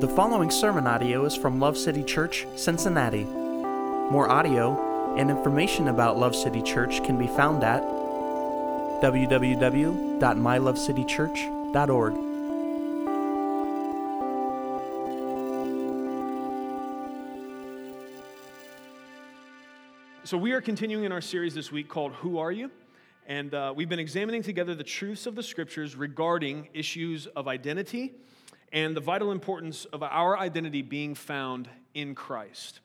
The following sermon audio is from Love City Church, Cincinnati. More audio and information about Love City Church can be found at www.mylovecitychurch.org. So we are continuing in our series this week called Who Are You? And we've been examining together the truths of the Scriptures regarding issues of identity and the vital importance of our identity being found in Christ.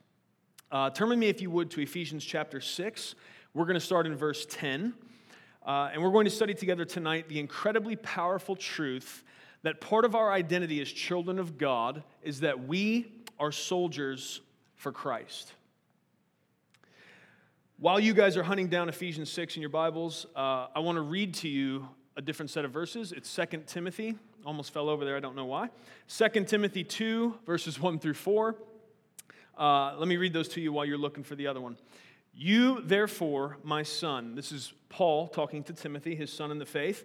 Turn with me, if you would, to Ephesians chapter 6. We're going to start in verse 10, and we're going to study together tonight the incredibly powerful truth that part of our identity as children of God is that we are soldiers for Christ. While you guys are hunting down Ephesians 6 in your Bibles, I want to read to you a different set of verses. It's 2 Timothy. Almost fell over there, I don't know why. 2 Timothy 2, verses 1 through 4. Let me read those to you while you're looking for the other one. You, therefore, my son, this is Paul talking to Timothy, his son in the faith.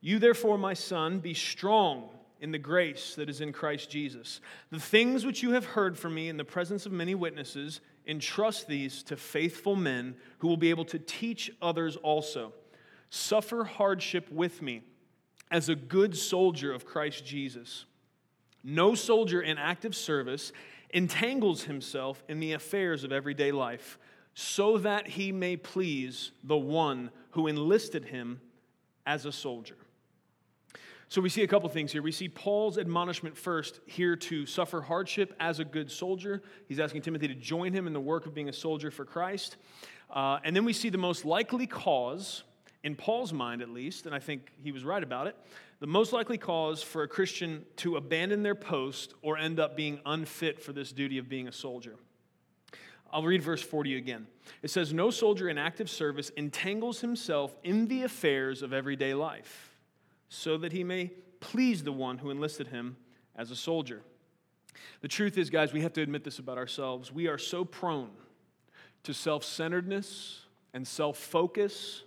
You, therefore, my son, be strong in the grace that is in Christ Jesus. The things which you have heard from me in the presence of many witnesses, entrust these to faithful men who will be able to teach others also. Suffer hardship with me, as a good soldier of Christ Jesus. No soldier in active service entangles himself in the affairs of everyday life, so that he may please the one who enlisted him as a soldier. So we see a couple things here. We see Paul's admonishment first here to suffer hardship as a good soldier. He's asking Timothy to join him in the work of being a soldier for Christ. And then we see the most likely cause, in Paul's mind at least, and I think he was right about it, the most likely cause for a Christian to abandon their post or end up being unfit for this duty of being a soldier. I'll read verse 40 again. It says, no soldier in active service entangles himself in the affairs of everyday life, so that he may please the one who enlisted him as a soldier. The truth is, guys, we have to admit this about ourselves. We are so prone to self-centeredness and self-focus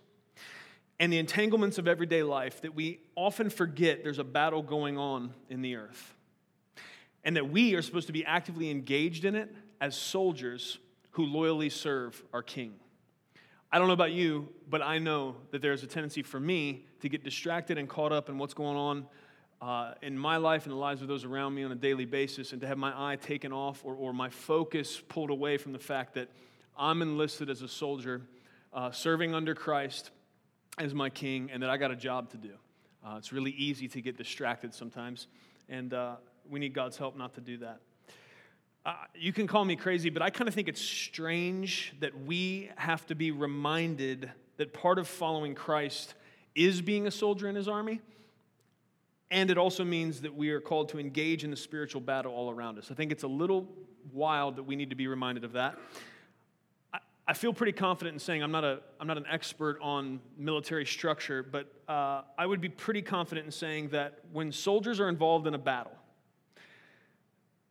and the entanglements of everyday life that we often forget there's a battle going on in the earth, and that we are supposed to be actively engaged in it as soldiers who loyally serve our King. I don't know about you, but I know that there's a tendency for me to get distracted and caught up in what's going on in my life and the lives of those around me on a daily basis, and to have my eye taken off or my focus pulled away from the fact that I'm enlisted as a soldier serving under Christ as my King, and that I got a job to do. It's really easy to get distracted sometimes, and we need God's help not to do that. You can call me crazy, but I kind of think it's strange that we have to be reminded that part of following Christ is being a soldier in His army, and it also means that we are called to engage in the spiritual battle all around us. I think it's a little wild that we need to be reminded of that. I feel pretty confident in saying I'm not an expert on military structure, but I would be pretty confident in saying that when soldiers are involved in a battle,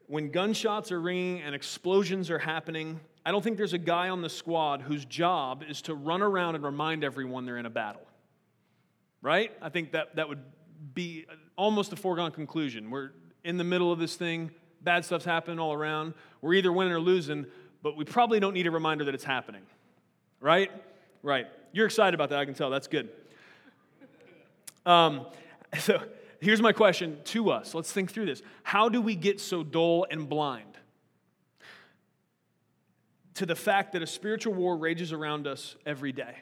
when gunshots are ringing and explosions are happening, I don't think there's a guy on the squad whose job is to run around and remind everyone they're in a battle, right? I think that would be almost a foregone conclusion. We're in the middle of this thing, bad stuff's happening all around, we're either winning or losing, but we probably don't need a reminder that it's happening, right? Right. You're excited about that, I can tell. That's good. So here's my question to us. Let's think through this. How do we get so dull and blind to the fact that a spiritual war rages around us every day?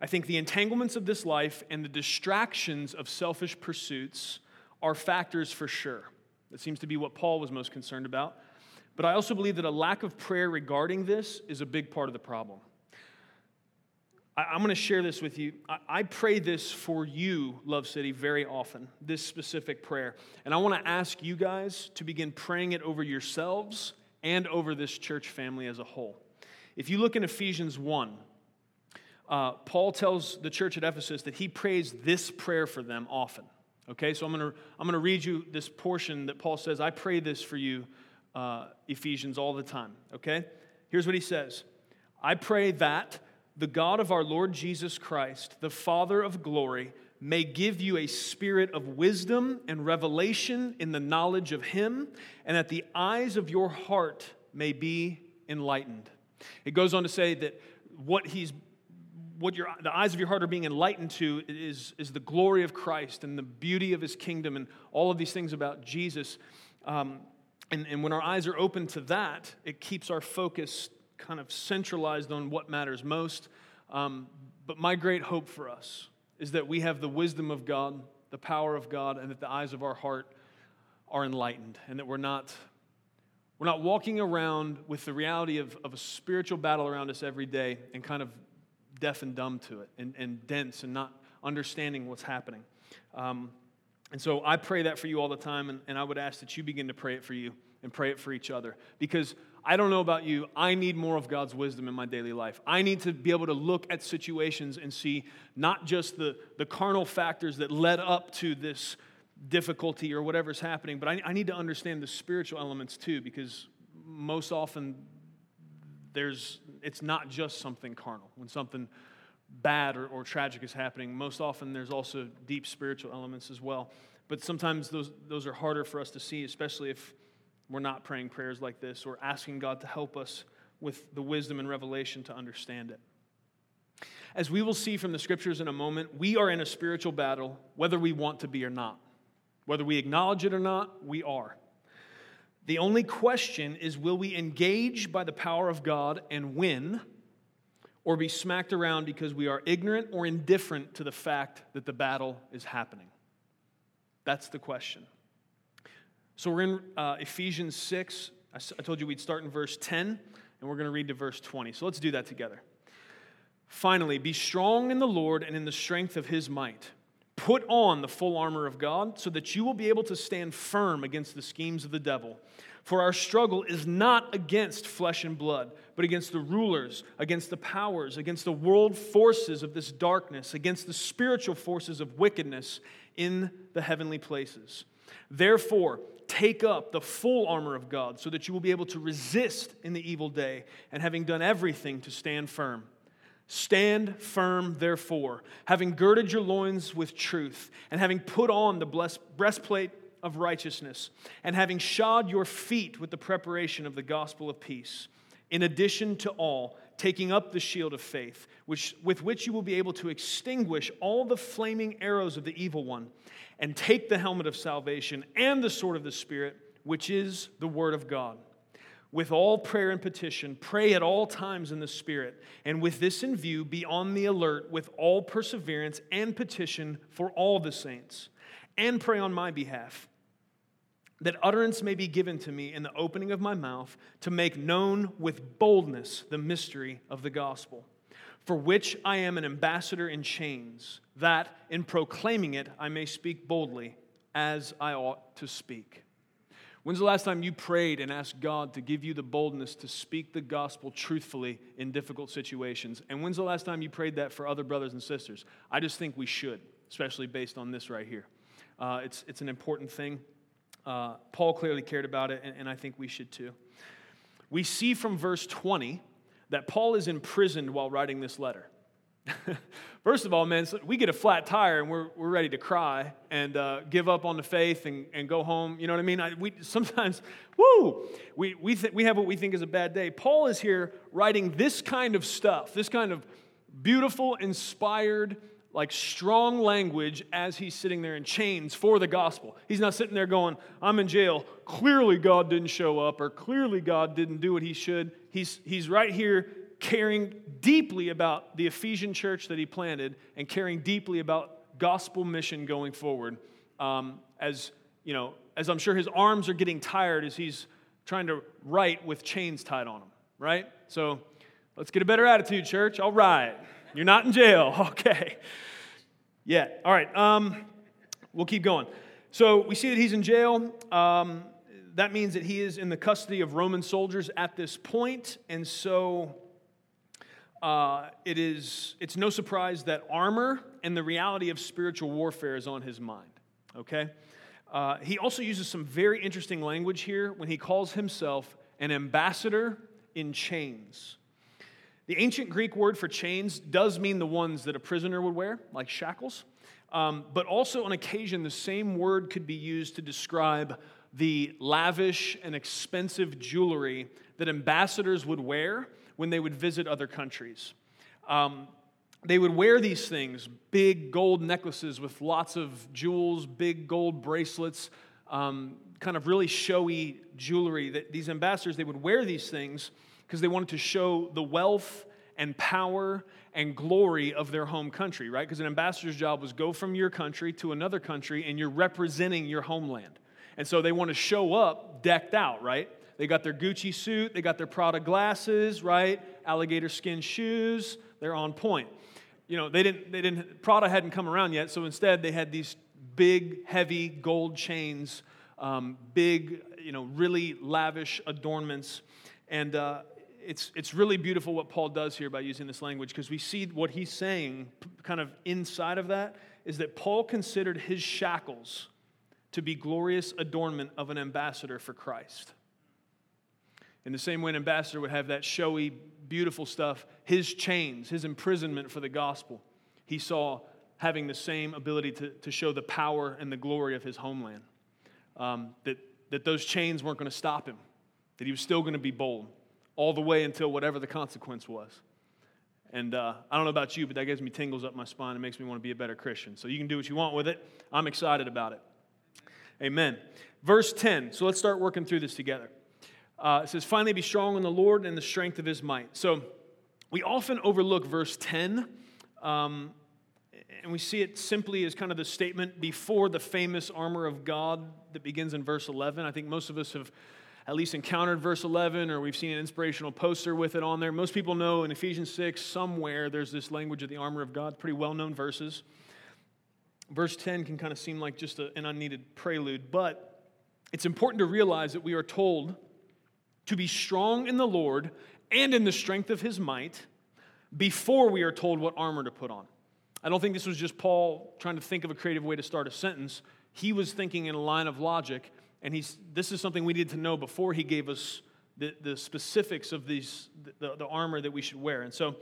I think the entanglements of this life and the distractions of selfish pursuits are factors for sure. That seems to be what Paul was most concerned about. But I also believe that a lack of prayer regarding this is a big part of the problem. I'm going to share this with you. I pray this for you, Love City, very often, this specific prayer. And I want to ask you guys to begin praying it over yourselves and over this church family as a whole. If you look in Ephesians 1, Paul tells the church at Ephesus that he prays this prayer for them often. Okay, so I'm going to read you this portion that Paul says, I pray this for you, Ephesians, all the time, okay? Here's what he says. I pray that the God of our Lord Jesus Christ, the Father of glory, may give you a spirit of wisdom and revelation in the knowledge of him, and that the eyes of your heart may be enlightened. It goes on to say that the eyes of your heart are being enlightened to is the glory of Christ and the beauty of his kingdom and all of these things about Jesus. And when our eyes are open to that, it keeps our focus kind of centralized on what matters most. But my great hope for us is that we have the wisdom of God, the power of God, and that the eyes of our heart are enlightened, and that we're not walking around with the reality of a spiritual battle around us every day and kind of deaf and dumb to it and dense and not understanding what's happening. And so I pray that for you all the time, and I would ask that you begin to pray it for you and pray it for each other, because I don't know about you, I need more of God's wisdom in my daily life. I need to be able to look at situations and see not just the carnal factors that led up to this difficulty or whatever's happening, but I need to understand the spiritual elements too, because most often it's not just something carnal. When something bad or tragic is happening, most often there's also deep spiritual elements as well. But sometimes those are harder for us to see, especially if we're not praying prayers like this or asking God to help us with the wisdom and revelation to understand it. As we will see from the scriptures in a moment, we are in a spiritual battle whether we want to be or not. Whether we acknowledge it or not, we are. The only question is, will we engage by the power of God and win, or be smacked around because we are ignorant or indifferent to the fact that the battle is happening? That's the question. So we're in Ephesians 6. I told you we'd start in verse 10, and we're going to read to verse 20. So let's do that together. Finally, be strong in the Lord and in the strength of his might. Put on the full armor of God so that you will be able to stand firm against the schemes of the devil. For our struggle is not against flesh and blood, but against the rulers, against the powers, against the world forces of this darkness, against the spiritual forces of wickedness in the heavenly places. Therefore, take up the full armor of God so that you will be able to resist in the evil day, and having done everything, to stand firm. Stand firm, therefore, having girded your loins with truth, and having put on the breastplate of righteousness, and having shod your feet with the preparation of the gospel of peace. In addition to all, taking up the shield of faith, with which you will be able to extinguish all the flaming arrows of the evil one, and take the helmet of salvation and the sword of the Spirit, which is the word of God. With all prayer and petition, pray at all times in the Spirit, and with this in view, be on the alert with all perseverance and petition for all the saints, and pray on my behalf, that utterance may be given to me in the opening of my mouth to make known with boldness the mystery of the gospel, for which I am an ambassador in chains, that in proclaiming it I may speak boldly as I ought to speak. When's the last time you prayed and asked God to give you the boldness to speak the gospel truthfully in difficult situations? And when's the last time you prayed that for other brothers and sisters? I just think we should, especially based on this right here. It's an important thing. Paul clearly cared about it, and I think we should too. We see from verse 20 that Paul is imprisoned while writing this letter. First of all, man, so we get a flat tire and we're ready to cry and give up on the faith and go home. You know what I mean? We have what we think is a bad day. Paul is here writing this kind of stuff, this kind of beautiful, inspired, like strong language as he's sitting there in chains for the gospel. He's not sitting there going, I'm in jail. Clearly God didn't show up, or clearly God didn't do what he should. He's right here caring deeply about the Ephesian church that he planted and caring deeply about gospel mission going forward. As I'm sure his arms are getting tired as he's trying to write with chains tied on him, right? So let's get a better attitude, church. All right. You're not in jail. Okay. Yeah. All right. We'll keep going. So we see that he's in jail. That means that he is in the custody of Roman soldiers at this point. And so it's no surprise that armor and the reality of spiritual warfare is on his mind. Okay. He also uses some very interesting language here when he calls himself an ambassador in chains. The ancient Greek word for chains does mean the ones that a prisoner would wear, like shackles. But also on occasion, the same word could be used to describe the lavish and expensive jewelry that ambassadors would wear when they would visit other countries. They would wear these things, big gold necklaces with lots of jewels, big gold bracelets, kind of really showy jewelry. That these ambassadors, they would wear these things because they wanted to show the wealth and power and glory of their home country, right? Because an ambassador's job was go from your country to another country, and you're representing your homeland. And so they want to show up decked out, right? They got their Gucci suit, they got their Prada glasses, right? Alligator skin shoes, they're on point. You know, Prada hadn't come around yet, so instead they had these big, heavy gold chains, big, you know, really lavish adornments. And it's really beautiful what Paul does here by using this language, because we see what he's saying kind of inside of that is that Paul considered his shackles to be glorious adornment of an ambassador for Christ. In the same way an ambassador would have that showy, beautiful stuff, his chains, his imprisonment for the gospel, he saw having the same ability to show the power and the glory of his homeland. That those chains weren't going to stop him, that he was still going to be bold all the way until whatever the consequence was. And I don't know about you, but that gives me tingles up my spine. It makes me want to be a better Christian. So you can do what you want with it. I'm excited about it. Amen. Verse 10. So let's start working through this together. It says, finally be strong in the Lord and the strength of his might. So we often overlook verse 10, and we see it simply as kind of the statement before the famous armor of God that begins in verse 11. I think most of us have at least encountered verse 11, or we've seen an inspirational poster with it on there. Most people know in Ephesians 6 somewhere there's this language of the armor of God, pretty well-known verses. Verse 10 can kind of seem like just an unneeded prelude, but it's important to realize that we are told to be strong in the Lord and in the strength of his might before we are told what armor to put on. I don't think this was just Paul trying to think of a creative way to start a sentence. He was thinking in a line of logic, and this is something we needed to know before he gave us the specifics of the armor that we should wear. And so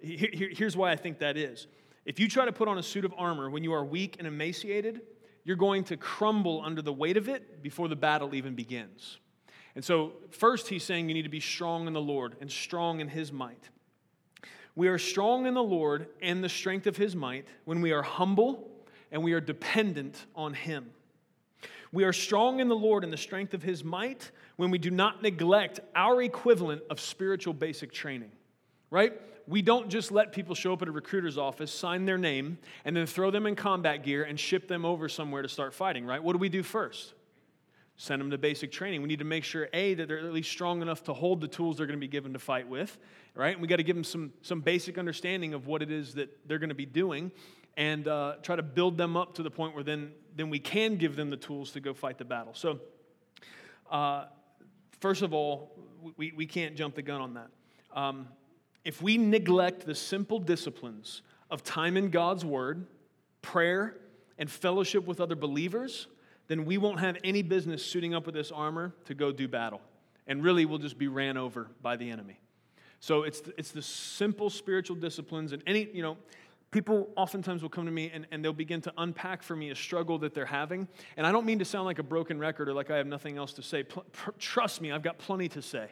here's why I think that is. If you try to put on a suit of armor when you are weak and emaciated, you're going to crumble under the weight of it before the battle even begins. And so first he's saying you need to be strong in the Lord and strong in his might. We are strong in the Lord and the strength of his might when we are humble and we are dependent on him. We are strong in the Lord and the strength of his might when we do not neglect our equivalent of spiritual basic training, right? We don't just let people show up at a recruiter's office, sign their name, and then throw them in combat gear and ship them over somewhere to start fighting, right? What do we do first? Send them to basic training. We need to make sure, A, that they're at least strong enough to hold the tools they're going to be given to fight with, right? And we got to give them some basic understanding of what it is that they're going to be doing and try to build them up to the point where then we can give them the tools to go fight the battle. So, first of all, we can't jump the gun on that. If we neglect the simple disciplines of time in God's Word, prayer, and fellowship with other believers, then we won't have any business suiting up with this armor to go do battle. And really, we'll just be ran over by the enemy. So it's the simple spiritual disciplines. And people oftentimes will come to me and they'll begin to unpack for me a struggle that they're having. And I don't mean to sound like a broken record or like I have nothing else to say. Trust me, I've got plenty to say.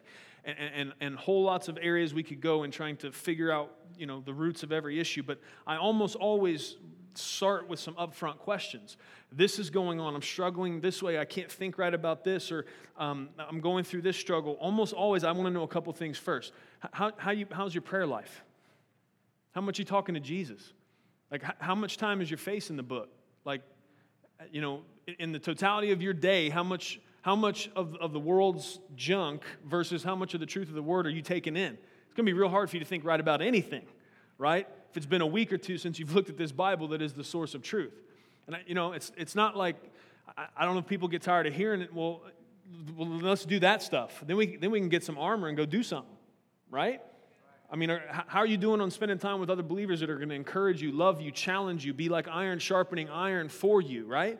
And whole lots of areas we could go in trying to figure out, the roots of every issue. But I almost always start with some upfront questions. This is going on. I'm struggling this way. I can't think right about this, or I'm going through this struggle. Almost always, I want to know a couple things first. How's your prayer life? How much are you talking to Jesus? Like, how much time is your face in the book? Like, in the totality of your day, how much of the world's junk versus how much of the truth of the Word are you taking in? It's going to be real hard for you to think right about anything, right? If it's been a week or two since you've looked at this Bible that is the source of truth. And, it's not like, I don't know if people get tired of hearing it. Well, let's do that stuff. Then we can get some armor and go do something, right? I mean, how are you doing on spending time with other believers that are going to encourage you, love you, challenge you, be like iron sharpening iron for you, right?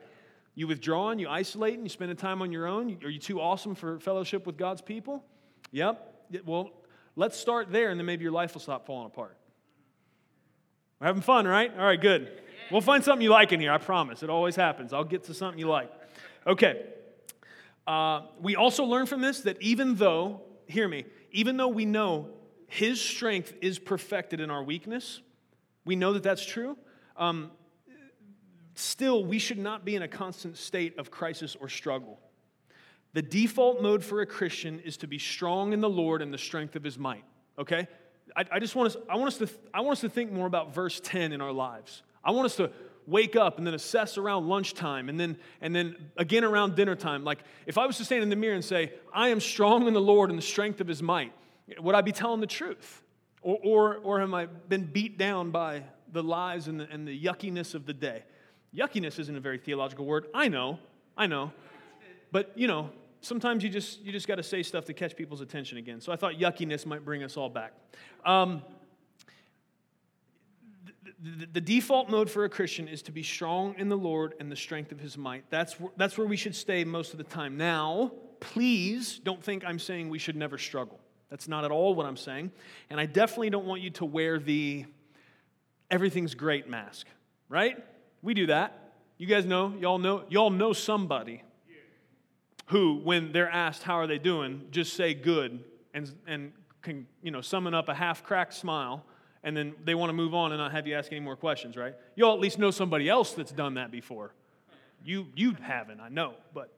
You withdrawing, you isolating, you spending time on your own? Are you too awesome for fellowship with God's people? Yep. Well, let's start there, and then maybe your life will stop falling apart. We're having fun, right? All right, good. We'll find something you like in here, I promise. It always happens. I'll get to something you like. Okay. We also learn from this that even though, hear me, even though we know His strength is perfected in our weakness, we know that that's true, still we should not be in a constant state of crisis or struggle. The default mode for a Christian is to be strong in the Lord and the strength of His might, okay? I want us to think more about verse 10 in our lives. I want us to wake up and then assess around lunchtime and then again around dinner time. Like, if I was to stand in the mirror and say, I am strong in the Lord and the strength of His might, would I be telling the truth? Or have I been beat down by the lies and the yuckiness of the day? Yuckiness isn't a very theological word. I know. But, you know, sometimes you just got to say stuff to catch people's attention again. So I thought yuckiness might bring us all back. The default mode for a Christian is to be strong in the Lord and the strength of His might. That's where we should stay most of the time. Now, please don't think I'm saying we should never struggle. That's not at all what I'm saying. And I definitely don't want you to wear the everything's great mask, right? We do that. You guys know, y'all know somebody who, when they're asked how are they doing, just say good and can, you know, summon up a half-cracked smile, and then they want to move on and not have you ask any more questions, right? Y'all at least know somebody else that's done that before. You haven't, I know, but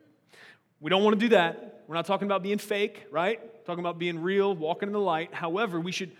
we don't want to do that. We're not talking about being fake, right? We're talking about being real, walking in the light. However, we should.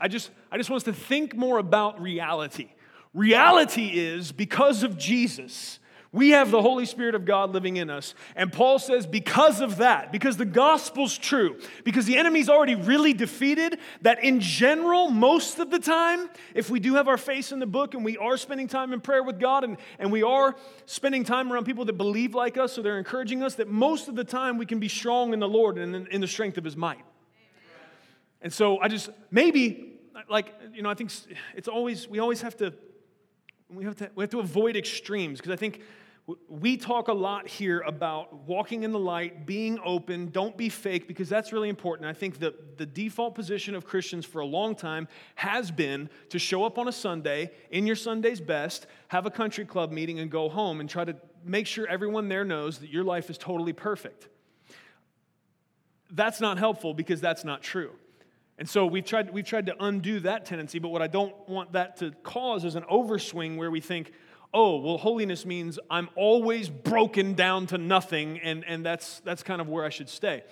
I just want us to think more about reality. Reality is, because of Jesus, we have the Holy Spirit of God living in us. And Paul says because of that, because the gospel's true, because the enemy's already really defeated, that in general, most of the time, if we do have our face in the book and we are spending time in prayer with God and we are spending time around people that believe like us, so they're encouraging us, that most of the time we can be strong in the Lord and in the strength of His might. Amen. And so I think it's always, we have to avoid extremes, because I think we talk a lot here about walking in the light, being open, don't be fake, because that's really important. I think the default position of Christians for a long time has been to show up on a Sunday, in your Sunday's best, have a country club meeting and go home and try to make sure everyone there knows that your life is totally perfect. That's not helpful, because that's not true. And so we've tried to undo that tendency, but what I don't want that to cause is an overswing where we think, oh, well, holiness means I'm always broken down to nothing, and that's kind of where I should stay.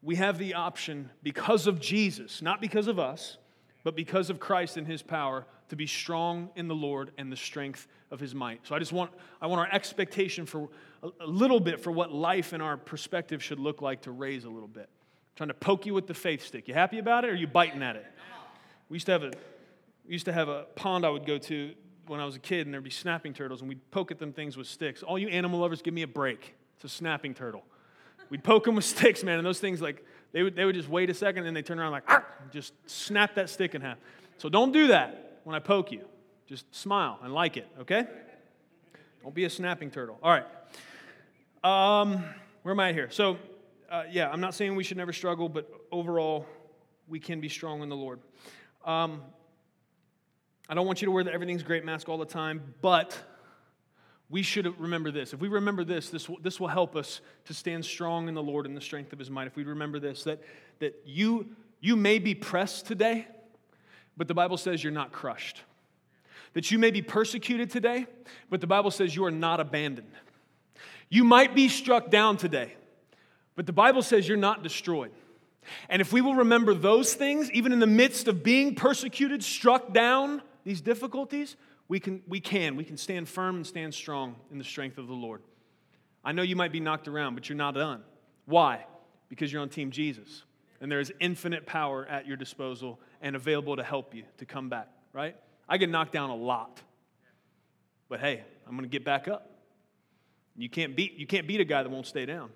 We have the option, because of Jesus, not because of us, but because of Christ and His power, to be strong in the Lord and the strength of His might. So I want our expectation for a little bit for what life in our perspective should look like to raise a little bit. Trying to poke you with the faith stick. You happy about it, or are you biting at it? We used to have a pond I would go to when I was a kid, and there'd be snapping turtles, and we'd poke at them things with sticks. All you animal lovers, give me a break. It's a snapping turtle. We'd poke them with sticks, man, and those things, like, they would just wait a second, and they turn around like, ah, just snap that stick in half. So don't do that when I poke you. Just smile and like it, okay? Don't be a snapping turtle. All right. Where am I here? So, I'm not saying we should never struggle, but overall, we can be strong in the Lord. I don't want you to wear the everything's great mask all the time, but we should remember this. If we remember this will help us to stand strong in the Lord and the strength of His might. If we remember this, that you may be pressed today, but the Bible says you're not crushed. That you may be persecuted today, but the Bible says you are not abandoned. You might be struck down today, but the Bible says you're not destroyed. And if we will remember those things, even in the midst of being persecuted, struck down, these difficulties, we can stand firm and stand strong in the strength of the Lord. I know you might be knocked around, but you're not done. Why? Because you're on Team Jesus, and there is infinite power at your disposal and available to help you to come back, right? I get knocked down a lot, but hey, I'm going to get back up. You can't beat a guy that won't stay down.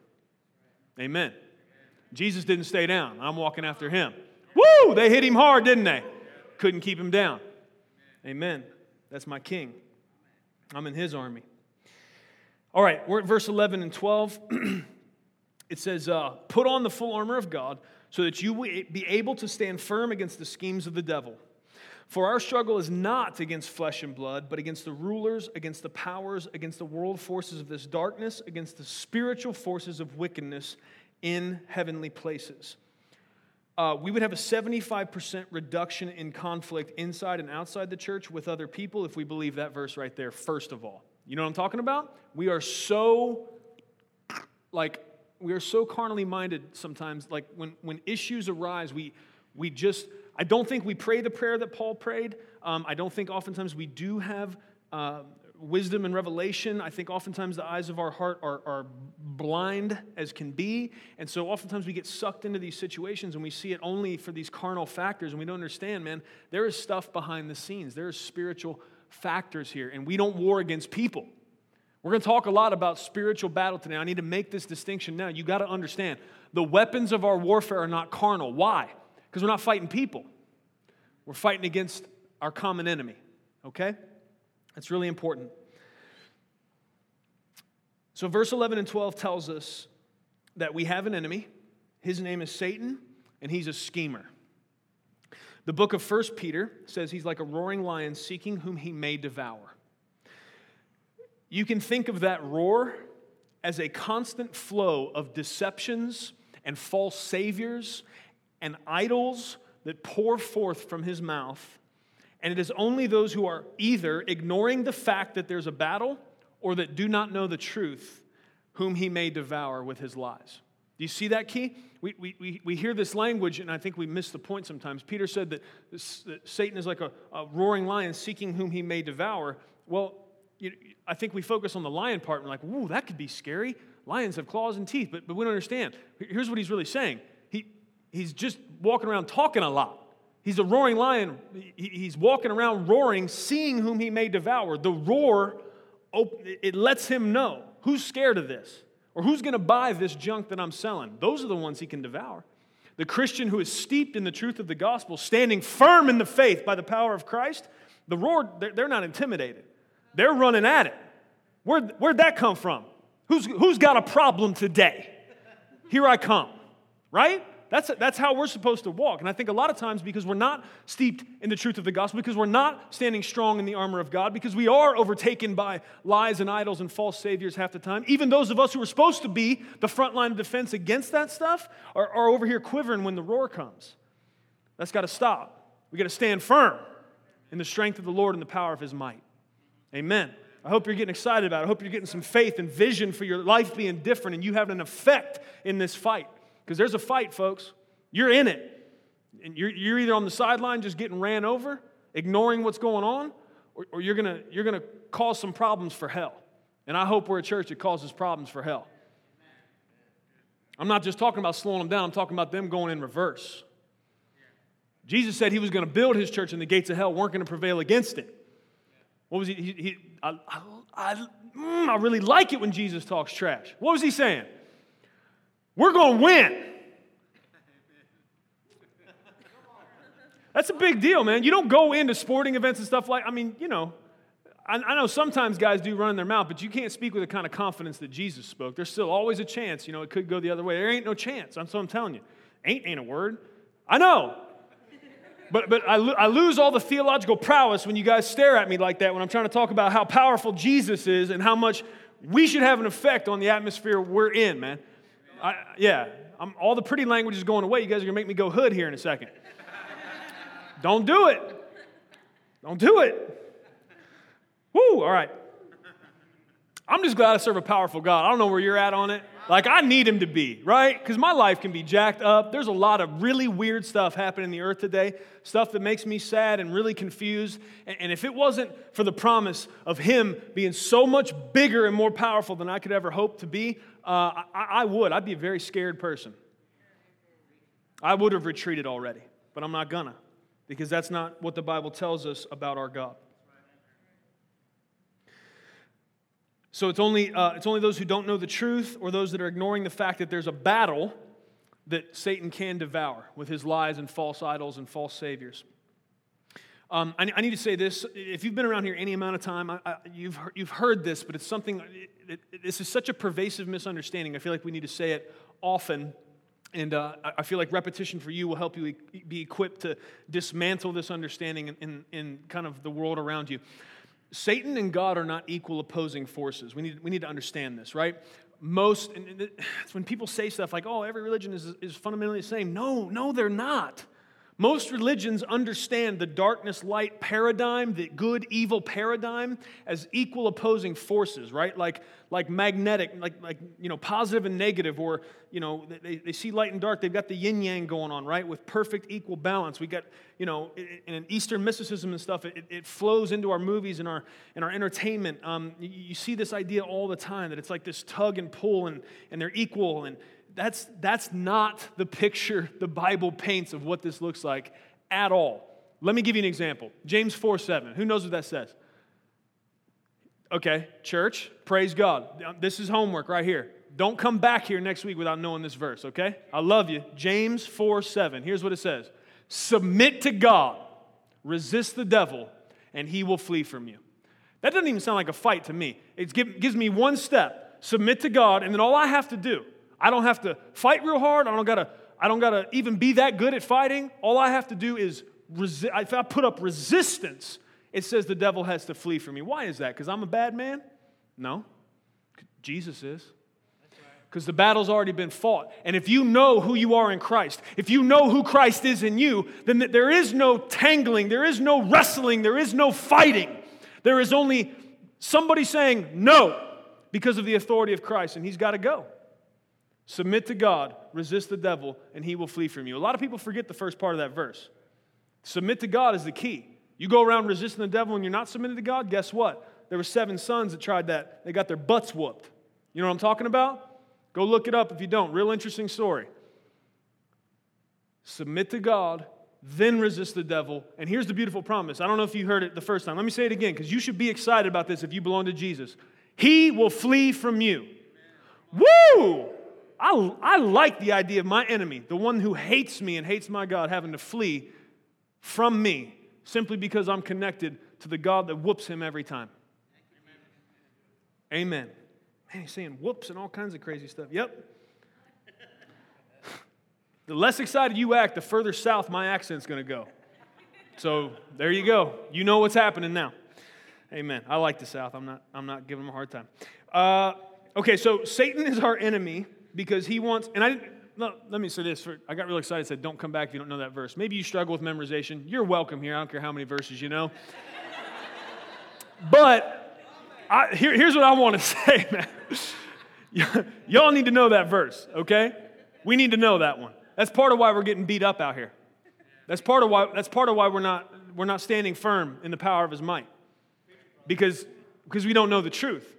Amen. Jesus didn't stay down. I'm walking after Him. Woo! They hit Him hard, didn't they? Couldn't keep Him down. Amen. That's my King. I'm in His army. All right, we're at verse 11 and 12. It says, put on the full armor of God so that you will be able to stand firm against the schemes of the devil. For our struggle is not against flesh and blood, but against the rulers, against the powers, against the world forces of this darkness, against the spiritual forces of wickedness in heavenly places. We would have a 75% reduction in conflict inside and outside the church with other people if we believe that verse right there, first of all. You know what I'm talking about? We are so, we are so carnally minded sometimes. Like, when issues arise, we just, I don't think we pray the prayer that Paul prayed. I don't think oftentimes we do have wisdom and revelation. I think oftentimes the eyes of our heart are blind as can be. And so oftentimes we get sucked into these situations and we see it only for these carnal factors. And we don't understand, man, there is stuff behind the scenes. There is spiritual factors here. And we don't war against people. We're going to talk a lot about spiritual battle today. I need to make this distinction now. You got to understand, the weapons of our warfare are not carnal. Why? Because we're not fighting people. We're fighting against our common enemy, okay? That's really important. So verse 11 and 12 tells us that we have an enemy. His name is Satan, and he's a schemer. The book of 1 Peter says he's like a roaring lion seeking whom he may devour. You can think of that roar as a constant flow of deceptions and false saviors and idols that pour forth from his mouth, and it is only those who are either ignoring the fact that there's a battle or that do not know the truth whom he may devour with his lies. Do you see that key? We hear this language, and I think we miss the point sometimes. Peter said that Satan is like a roaring lion seeking whom he may devour. Well, I think we focus on the lion part, and like, ooh, that could be scary. Lions have claws and teeth, but we don't understand. Here's what he's really saying. He's just walking around talking a lot. He's a roaring lion. He's walking around roaring, seeing whom he may devour. The roar, it lets him know who's scared of this or who's going to buy this junk that I'm selling. Those are the ones he can devour. The Christian who is steeped in the truth of the gospel, standing firm in the faith by the power of Christ, the roar, they're not intimidated. They're running at it. Where'd that come from? Who's got a problem today? Here I come, right? That's how we're supposed to walk. And I think a lot of times, because we're not steeped in the truth of the gospel, because we're not standing strong in the armor of God, because we are overtaken by lies and idols and false saviors half the time, even those of us who are supposed to be the front line of defense against that stuff are over here quivering when the roar comes. That's got to stop. We got to stand firm in the strength of the Lord and the power of his might. Amen. I hope you're getting excited about it. I hope you're getting some faith and vision for your life being different and you having an effect in this fight. Because there's a fight, folks. You're in it. And you're either on the sideline just getting ran over, ignoring what's going on, or you're gonna cause some problems for hell. And I hope we're a church that causes problems for hell. I'm not just talking about slowing them down. I'm talking about them going in reverse. Jesus said he was going to build his church and the gates of hell weren't going to prevail against it. What was he? I really like it when Jesus talks trash. What was he saying? We're going to win. That's a big deal, man. You don't go into sporting events and stuff like, I mean, you know, I know sometimes guys do run their mouth, but you can't speak with the kind of confidence that Jesus spoke. There's still always a chance. You know, it could go the other way. There ain't no chance. So I'm telling you. Ain't a word. I know. But I lose all the theological prowess when you guys stare at me like that when I'm trying to talk about how powerful Jesus is and how much we should have an effect on the atmosphere we're in, man. All the pretty language is going away. You guys are going to make me go hood here in a second. Don't do it. Don't do it. Woo, all right. I'm just glad I serve a powerful God. I don't know where you're at on it. Like, I need him to be, right? Because my life can be jacked up. There's a lot of really weird stuff happening in the earth today, stuff that makes me sad and really confused. And if it wasn't for the promise of him being so much bigger and more powerful than I could ever hope to be, I would. I'd be a very scared person. I would have retreated already, but I'm not gonna, because that's not what the Bible tells us about our God. So it's only those who don't know the truth or those that are ignoring the fact that there's a battle that Satan can devour with his lies and false idols and false saviors. I need to say this. If you've been around here any amount of time, you've heard this, but it's something, this is such a pervasive misunderstanding. I feel like we need to say it often And I feel like repetition for you will help you be equipped to dismantle this understanding in kind of the world around you. Satan and God are not equal opposing forces. We need to understand this, right? And it's when people say stuff like, oh, every religion is fundamentally the same. No, they're not. Most religions understand the darkness-light paradigm, the good-evil paradigm, as equal opposing forces, right? Like magnetic, like positive and negative, or they see light and dark. They've got the yin-yang going on, right? With perfect equal balance. We got in Eastern mysticism and stuff, it flows into our movies and our entertainment. You see this idea all the time that it's like this tug and pull, and they're equal and. That's not the picture the Bible paints of what this looks like at all. Let me give you an example. James 4:7. Who knows what that says? Okay, church, praise God. This is homework right here. Don't come back here next week without knowing this verse, okay? I love you. James 4:7. Here's what it says. Submit to God, resist the devil, and he will flee from you. That doesn't even sound like a fight to me. It gives me one step. Submit to God, and then all I have to do, I don't have to fight real hard. I don't gotta even be that good at fighting. All I have to do is resist. If I put up resistance, it says the devil has to flee from me. Why is that? Because I'm a bad man? No. Jesus is. Because the battle's already been fought. And if you know who you are in Christ, if you know who Christ is in you, then there is no tangling, there is no wrestling, there is no fighting. There is only somebody saying no because of the authority of Christ, and he's got to go. Submit to God, resist the devil, and he will flee from you. A lot of people forget the first part of that verse. Submit to God is the key. You go around resisting the devil and you're not submitted to God, guess what? There were 7 sons that tried that. They got their butts whooped. You know what I'm talking about? Go look it up if you don't. Real interesting story. Submit to God, then resist the devil. And here's the beautiful promise. I don't know if you heard it the first time. Let me say it again, because you should be excited about this if you belong to Jesus. He will flee from you. Woo! I like the idea of my enemy, the one who hates me and hates my God, having to flee from me simply because I'm connected to the God that whoops him every time. Amen. Man, he's saying whoops and all kinds of crazy stuff. Yep. The less excited you act, the further south my accent's going to go. So there you go. You know what's happening now. Amen. I like the South. I'm not giving him a hard time. Okay, so Satan is our enemy. Because he wants, let me say this. I got real excited. I said, don't come back if you don't know that verse. Maybe you struggle with memorization. You're welcome here. I don't care how many verses you know. But here's what I want to say, man. Y'all need to know that verse, okay? We need to know that one. That's part of why we're getting beat up out here. That's part of why we're not standing firm in the power of his might. Because we don't know the truth.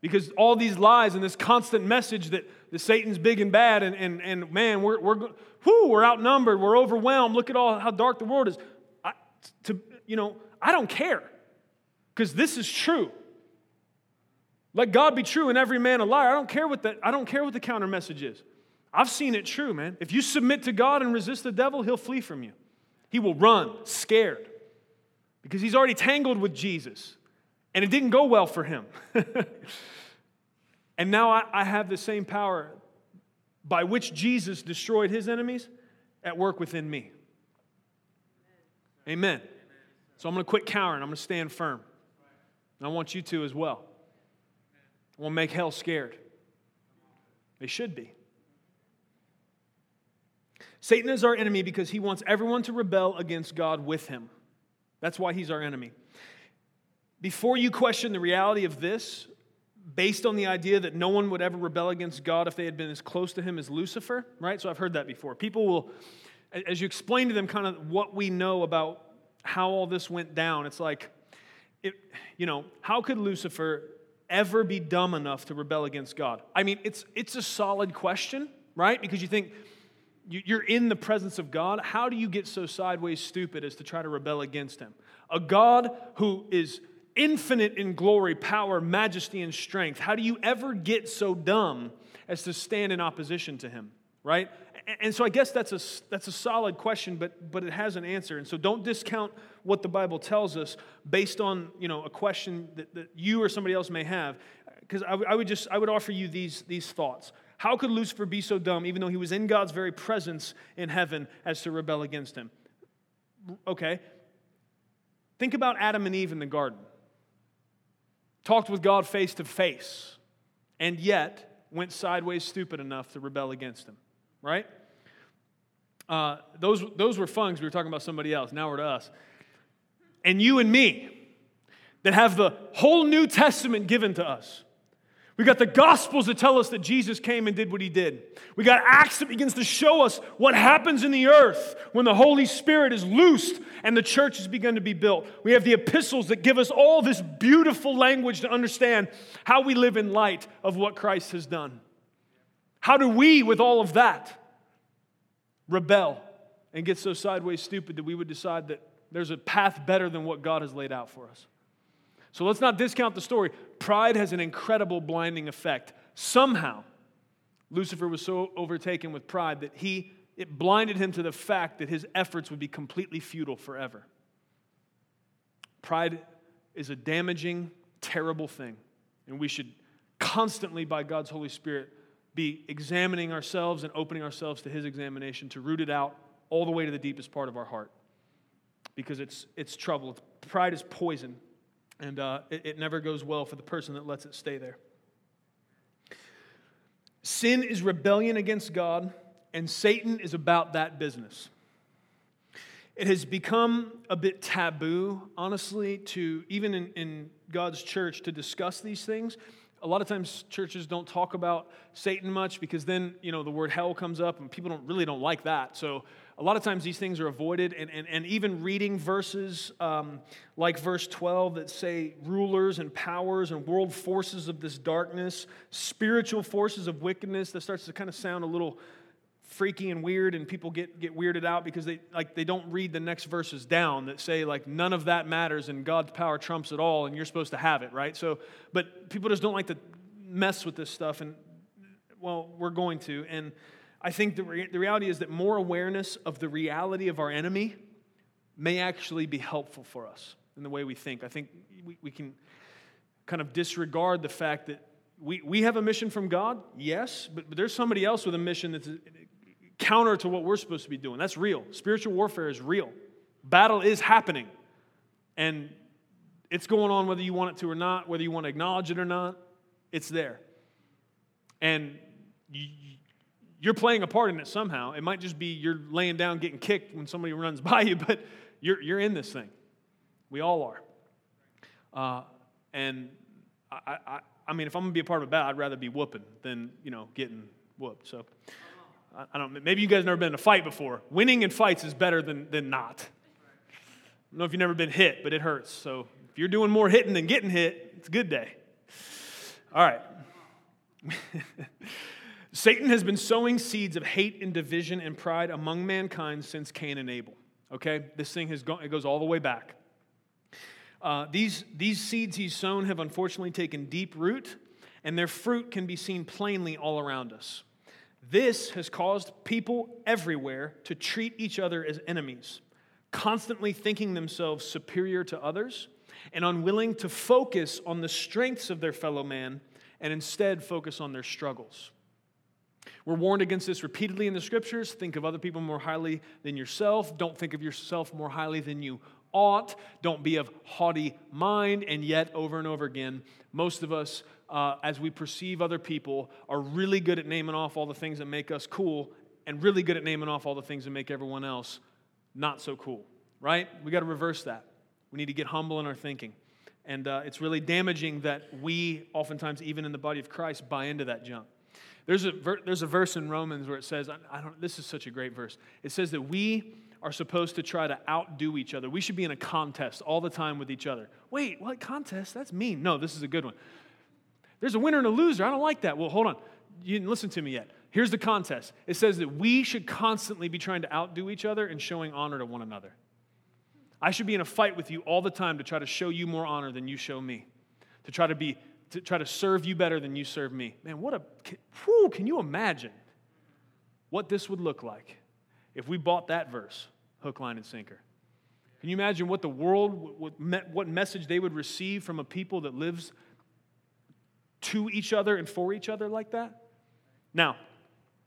Because all these lies and this constant message that the Satan's big and bad, and man, we're outnumbered, we're overwhelmed. Look at how dark the world is. I don't care, because this is true. Let God be true and every man a liar. I don't care what the counter message is. I've seen it true, man. If you submit to God and resist the devil, he'll flee from you. He will run scared, because he's already tangled with Jesus. And it didn't go well for him. And now I have the same power by which Jesus destroyed his enemies at work within me. Amen. So I'm going to quit cowering. I'm going to stand firm. And I want you to as well. I want to make hell scared. They should be. Satan is our enemy because he wants everyone to rebel against God with him. That's why he's our enemy. Before you question the reality of this, based on the idea that no one would ever rebel against God if they had been as close to him as Lucifer, right? So I've heard that before. People will, as you explain to them kind of what we know about how all this went down, it's like, how could Lucifer ever be dumb enough to rebel against God? I mean, it's a solid question, right? Because you think you're in the presence of God. How do you get so sideways stupid as to try to rebel against him? A God who is infinite in glory, power, majesty, and strength. How do you ever get so dumb as to stand in opposition to him, right? And so I guess that's a solid question, but it has an answer. And so don't discount what the Bible tells us based on a question that you or somebody else may have, because I would offer you these thoughts. How could Lucifer be so dumb, even though he was in God's very presence in heaven, as to rebel against him? Okay. Think about Adam and Eve in the garden. Talked with God face to face, and yet went sideways stupid enough to rebel against him, right? Those were fun because we were talking about somebody else. Now we're to us. And you and me that have the whole New Testament given to us. We got the Gospels that tell us that Jesus came and did what he did. We got Acts that begins to show us what happens in the earth when the Holy Spirit is loosed and the church has begun to be built. We have the epistles that give us all this beautiful language to understand how we live in light of what Christ has done. How do we, with all of that, rebel and get so sideways stupid that we would decide that there's a path better than what God has laid out for us? So let's not discount the story. Pride has an incredible blinding effect. Somehow, Lucifer was so overtaken with pride that it blinded him to the fact that his efforts would be completely futile forever. Pride is a damaging, terrible thing. And we should constantly, by God's Holy Spirit, be examining ourselves and opening ourselves to his examination to root it out all the way to the deepest part of our heart. Because it's trouble. Pride is poison. And it never goes well for the person that lets it stay there. Sin is rebellion against God, and Satan is about that business. It has become a bit taboo, honestly, to even in God's church to discuss these things. A lot of times churches don't talk about Satan much because then, the word hell comes up and people don't like that. So a lot of times these things are avoided and even reading verses like verse 12 that say rulers and powers and world forces of this darkness, spiritual forces of wickedness, that starts to kind of sound a little freaky and weird, and people get weirded out because they don't read the next verses down that say none of that matters and God's power trumps it all and you're supposed to have it, right? So, but people just don't like to mess with this stuff, and well, we're going to. And I think the reality is that more awareness of the reality of our enemy may actually be helpful for us in the way we think. I think we can kind of disregard the fact that we have a mission from God, yes, but there's somebody else with a mission that's counter to what we're supposed to be doing. That's real. Spiritual warfare is real. Battle is happening. And it's going on whether you want it to or not, whether you want to acknowledge it or not. It's there. And you're playing a part in it somehow. It might just be you're laying down getting kicked when somebody runs by you, but you're in this thing. We all are. And I mean, if I'm going to be a part of a battle, I'd rather be whooping than, getting whooped. So I don't. Maybe you guys have never been in a fight before. Winning in fights is better than not. I don't know if you've never been hit, but it hurts. So if you're doing more hitting than getting hit, it's a good day. All right. Satan has been sowing seeds of hate and division and pride among mankind since Cain and Abel. Okay, this thing it goes all the way back. These seeds he's sown have unfortunately taken deep root, and their fruit can be seen plainly all around us. This has caused people everywhere to treat each other as enemies, constantly thinking themselves superior to others and unwilling to focus on the strengths of their fellow man and instead focus on their struggles. We're warned against this repeatedly in the Scriptures. Think of other people more highly than yourself. Don't think of yourself more highly than you ought. Don't be of haughty mind. And yet, over and over again, most of us, as we perceive other people, are really good at naming off all the things that make us cool and really good at naming off all the things that make everyone else not so cool, right? We got to reverse that. We need to get humble in our thinking. And it's really damaging that we, oftentimes, even in the body of Christ, buy into that junk. There's a verse in Romans where it says, this is such a great verse. It says that we are supposed to try to outdo each other. We should be in a contest all the time with each other. Wait, what contest? That's mean. No, this is a good one. There's a winner and a loser. I don't like that. Well, hold on. You didn't listen to me yet. Here's the contest. It says that we should constantly be trying to outdo each other and showing honor to one another. I should be in a fight with you all the time to try to show you more honor than you show me, to try to serve you better than you serve me. Man, can you imagine what this would look like if we bought that verse, hook, line, and sinker? Can you imagine what the world, what message they would receive from a people that lives to each other and for each other like that? Now,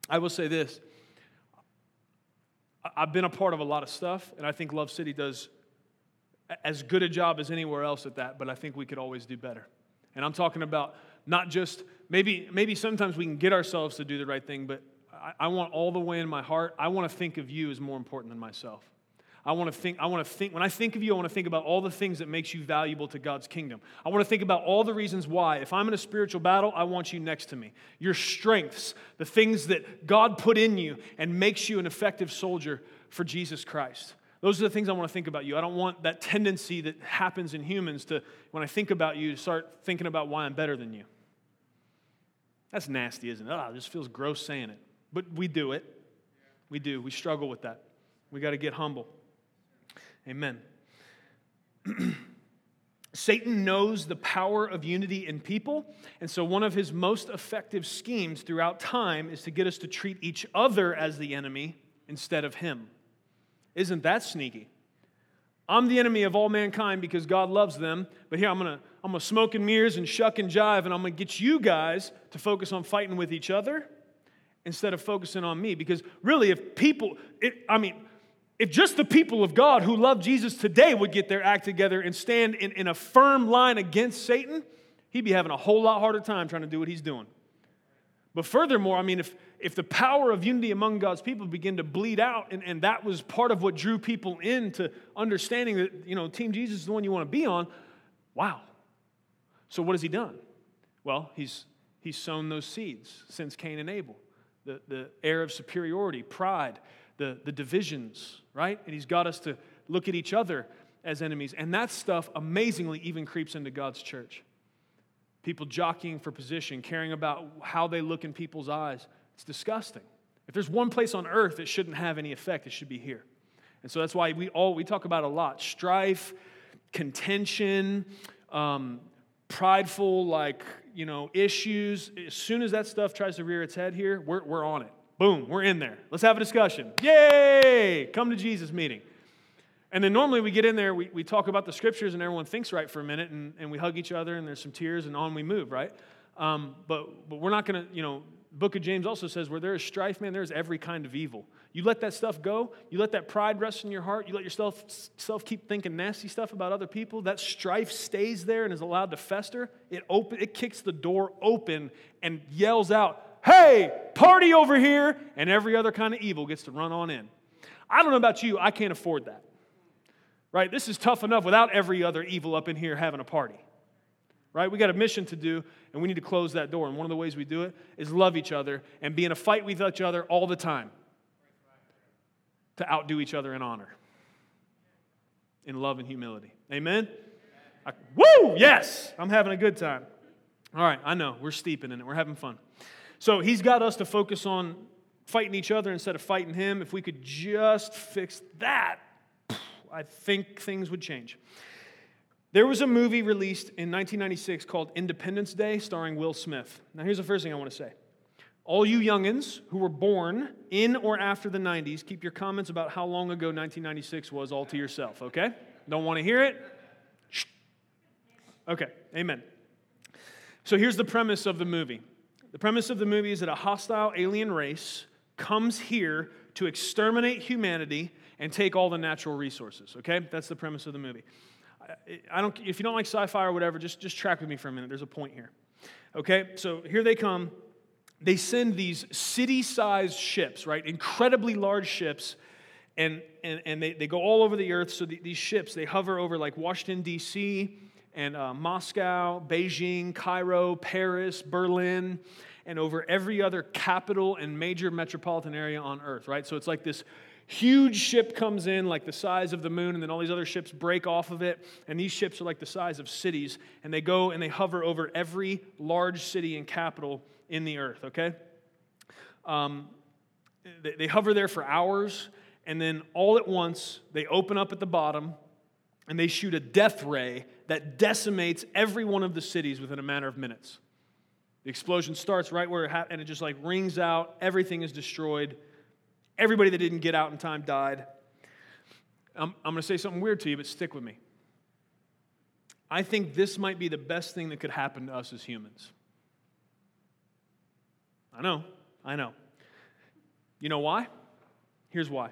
I will say this. I've been a part of a lot of stuff, and I think Love City does as good a job as anywhere else at that, but I think we could always do better. And I'm talking about not just, maybe sometimes we can get ourselves to do the right thing, but I want all the way in my heart, I want to think of you as more important than myself. I want to think, when I think of you, I want to think about all the things that makes you valuable to God's kingdom. I want to think about all the reasons why. If I'm in a spiritual battle, I want you next to me. Your strengths, the things that God put in you and makes you an effective soldier for Jesus Christ. Those are the things I want to think about you. I don't want that tendency that happens in humans to, when I think about you, start thinking about why I'm better than you. That's nasty, isn't it? It just feels gross saying it. But we do it. We do. We struggle with that. We got to get humble. Amen. Satan knows the power of unity in people, and so one of his most effective schemes throughout time is to get us to treat each other as the enemy instead of him. Isn't that sneaky? I'm the enemy of all mankind because God loves them, but here I'm gonna smoke and mirrors and shuck and jive, and I'm gonna get you guys to focus on fighting with each other instead of focusing on me. Because really, if just the people of God who love Jesus today would get their act together and stand in a firm line against Satan, he'd be having a whole lot harder time trying to do what he's doing. But furthermore, if the power of unity among God's people began to bleed out, and that was part of what drew people into understanding that, Team Jesus is the one you want to be on, wow. So what has he done? Well, he's sown those seeds since Cain and Abel, the air of superiority, pride, the divisions, right? And he's got us to look at each other as enemies. And that stuff amazingly even creeps into God's church. People jockeying for position, caring about how they look in people's eyes. It's disgusting. If there's one place on earth it shouldn't have any effect, it should be here. And so that's why we talk about a lot. Strife, contention, prideful, issues. As soon as that stuff tries to rear its head here, we're on it. Boom, we're in there. Let's have a discussion. Yay! Come to Jesus meeting. And then normally we get in there, we talk about the scriptures, and everyone thinks right for a minute, and we hug each other, and there's some tears, and on we move, right? But we're not going to, Book of James also says where there is strife, man, there is every kind of evil. You let that stuff go, you let that pride rest in your heart, you let yourself keep thinking nasty stuff about other people, that strife stays there and is allowed to fester, it kicks the door open and yells out, "Hey, party over here," and every other kind of evil gets to run on in. I don't know about you, I can't afford that. Right? This is tough enough without every other evil up in here having a party. Right? We got a mission to do, and we need to close that door. And one of the ways we do it is love each other and be in a fight with each other all the time to outdo each other in honor, in love and humility. Amen? Woo! Yes! I'm having a good time. All right, I know. We're steeping in it. We're having fun. So he's got us to focus on fighting each other instead of fighting him. If we could just fix that, I think things would change. There was a movie released in 1996 called Independence Day starring Will Smith. Now here's the first thing I want to say. All you youngins who were born in or after the 90s, keep your comments about how long ago 1996 was all to yourself, okay? Don't want to hear it? Shh. Okay, amen. So here's the premise of the movie. The premise of the movie is that a hostile alien race comes here to exterminate humanity and take all the natural resources, okay? That's the premise of the movie. If you don't like sci-fi or whatever, just track with me for a minute. There's a point here. Okay, so here they come. They send these city-sized ships, right? Incredibly large ships, and they go all over the earth. So these ships, they hover over like Washington, D.C., and Moscow, Beijing, Cairo, Paris, Berlin, and over every other capital and major metropolitan area on Earth, right? So it's like this huge ship comes in, like the size of the moon, and then all these other ships break off of it, and these ships are like the size of cities, and they go and they hover over every large city and capital in the Earth, okay? They hover there for hours, and then all at once, they open up at the bottom, and they shoot a death ray that decimates every one of the cities within a matter of minutes. The explosion starts right where it happened, and it just like rings out. Everything is destroyed. Everybody that didn't get out in time died. I'm going to say something weird to you, but stick with me. I think this might be the best thing that could happen to us as humans. I know. I know. You know why? Here's why.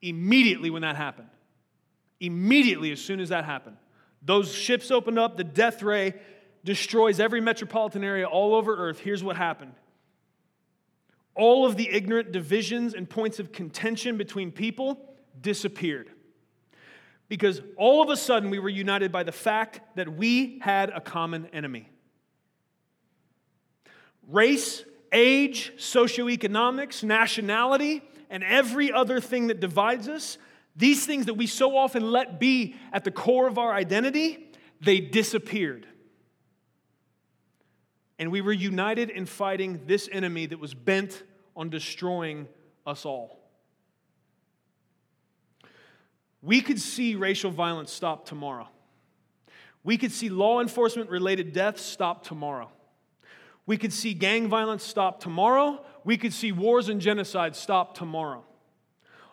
Immediately when that happened, immediately as soon as that happened, those ships opened up, the death ray destroys every metropolitan area all over earth. Here's what happened. All of the ignorant divisions and points of contention between people disappeared. Because all of a sudden we were united by the fact that we had a common enemy. Race, age, socioeconomics, nationality, and every other thing that divides us, these things that we so often let be at the core of our identity, they disappeared. And we were united in fighting this enemy that was bent on destroying us all. We could see racial violence stop tomorrow. We could see law enforcement-related deaths stop tomorrow. We could see gang violence stop tomorrow. We could see wars and genocide stop tomorrow.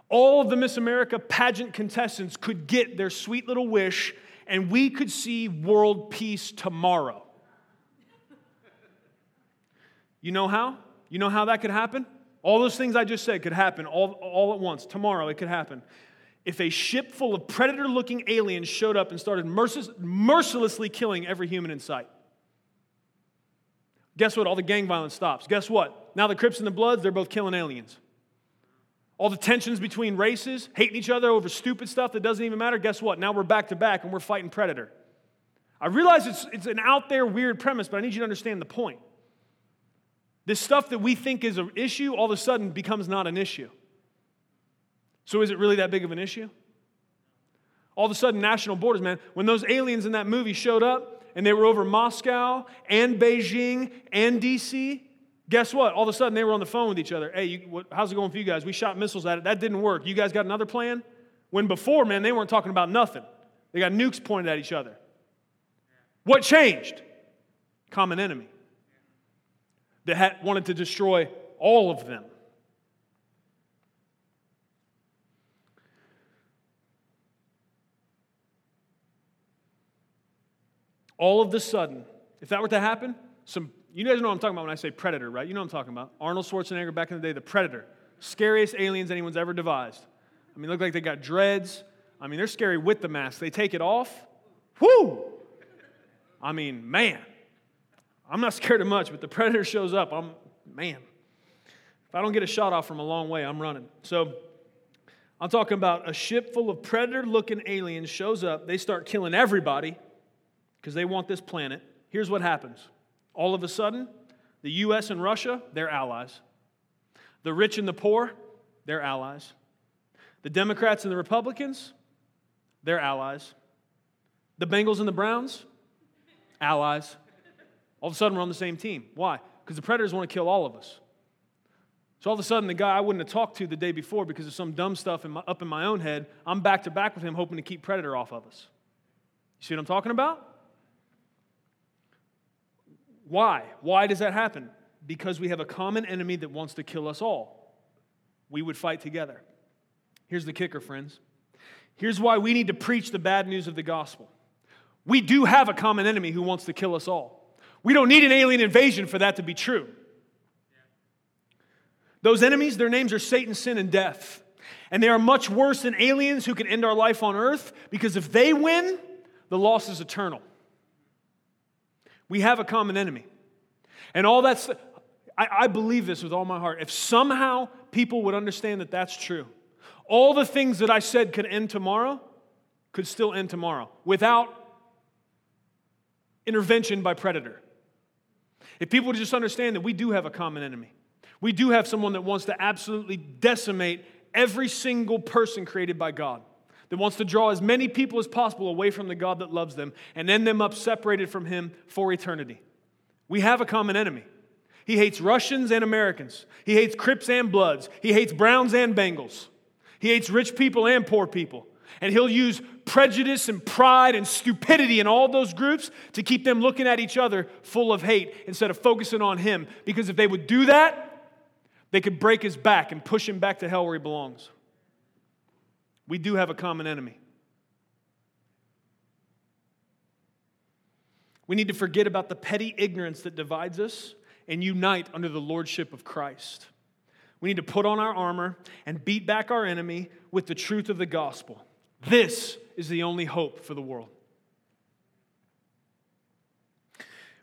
All of the Miss America pageant contestants could get their sweet little wish, and we could see world peace tomorrow. You know how? You know how that could happen? All those things I just said could happen all at once. Tomorrow it could happen. If a ship full of predator-looking aliens showed up and started mercilessly killing every human in sight. Guess what? All the gang violence stops. Guess what? Now the Crips and the Bloods, they're both killing aliens. All the tensions between races, hating each other over stupid stuff that doesn't even matter, guess what? Now we're back-to-back and we're fighting Predator. I realize it's an out there weird premise, but I need you to understand the point. This stuff that we think is an issue all of a sudden becomes not an issue. So is it really that big of an issue? All of a sudden, national borders, man. When those aliens in that movie showed up and they were over Moscow and Beijing and D.C., guess what? All of a sudden, they were on the phone with each other. Hey, how's it going for you guys? We shot missiles at it. That didn't work. You guys got another plan? When before, man, they weren't talking about nothing. They got nukes pointed at each other. What changed? Common enemy that wanted to destroy all of them. All of the sudden, if that were to happen, you guys know what I'm talking about when I say Predator, right? You know what I'm talking about. Arnold Schwarzenegger back in the day, the Predator. Scariest aliens anyone's ever devised. I mean, look like they got dreads. I mean, they're scary with the mask. They take it off. Whoo! I mean, man. I'm not scared of much, but the Predator shows up. If I don't get a shot off from a long way, I'm running. So I'm talking about a ship full of Predator-looking aliens shows up. They start killing everybody because they want this planet. Here's what happens. All of a sudden, the U.S. and Russia, they're allies. The rich and the poor, they're allies. The Democrats and the Republicans, they're allies. The Bengals and the Browns, allies. All of a sudden, we're on the same team. Why? Because the Predators want to kill all of us. So all of a sudden, the guy I wouldn't have talked to the day before because of some dumb stuff up in my own head, I'm back-to-back with him hoping to keep Predator off of us. You see what I'm talking about? Why? Why does that happen? Because we have a common enemy that wants to kill us all. We would fight together. Here's the kicker, friends. Here's why we need to preach the bad news of the gospel. We do have a common enemy who wants to kill us all. We don't need an alien invasion for that to be true. Those enemies, their names are Satan, sin, and death. And they are much worse than aliens who can end our life on earth, because if they win, the loss is eternal. We have a common enemy. And all that's, I believe this with all my heart. If somehow people would understand that that's true, all the things that I said could end tomorrow could still end tomorrow without intervention by Predator. If people would just understand that we do have a common enemy. We do have someone that wants to absolutely decimate every single person created by God, that wants to draw as many people as possible away from the God that loves them and end them up separated from Him for eternity. We have a common enemy. He hates Russians and Americans. He hates Crips and Bloods. He hates Browns and Bengals. He hates rich people and poor people. And he'll use prejudice and pride and stupidity in all those groups to keep them looking at each other full of hate instead of focusing on him. Because if they would do that, they could break his back and push him back to hell where he belongs. We do have a common enemy. We need to forget about the petty ignorance that divides us and unite under the lordship of Christ. We need to put on our armor and beat back our enemy with the truth of the gospel. This is the only hope for the world.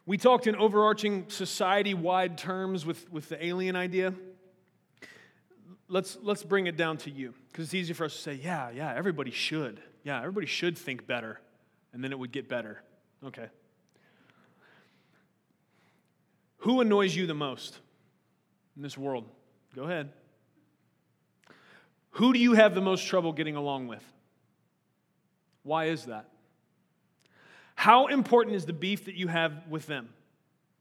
We talked in overarching society-wide terms with the alien idea. Let's bring it down to you, because it's easy for us to say, yeah, everybody should. Yeah, everybody should think better, and then it would get better. Okay. Who annoys you the most in this world? Go ahead. Who do you have the most trouble getting along with? Why is that? How important is the beef that you have with them,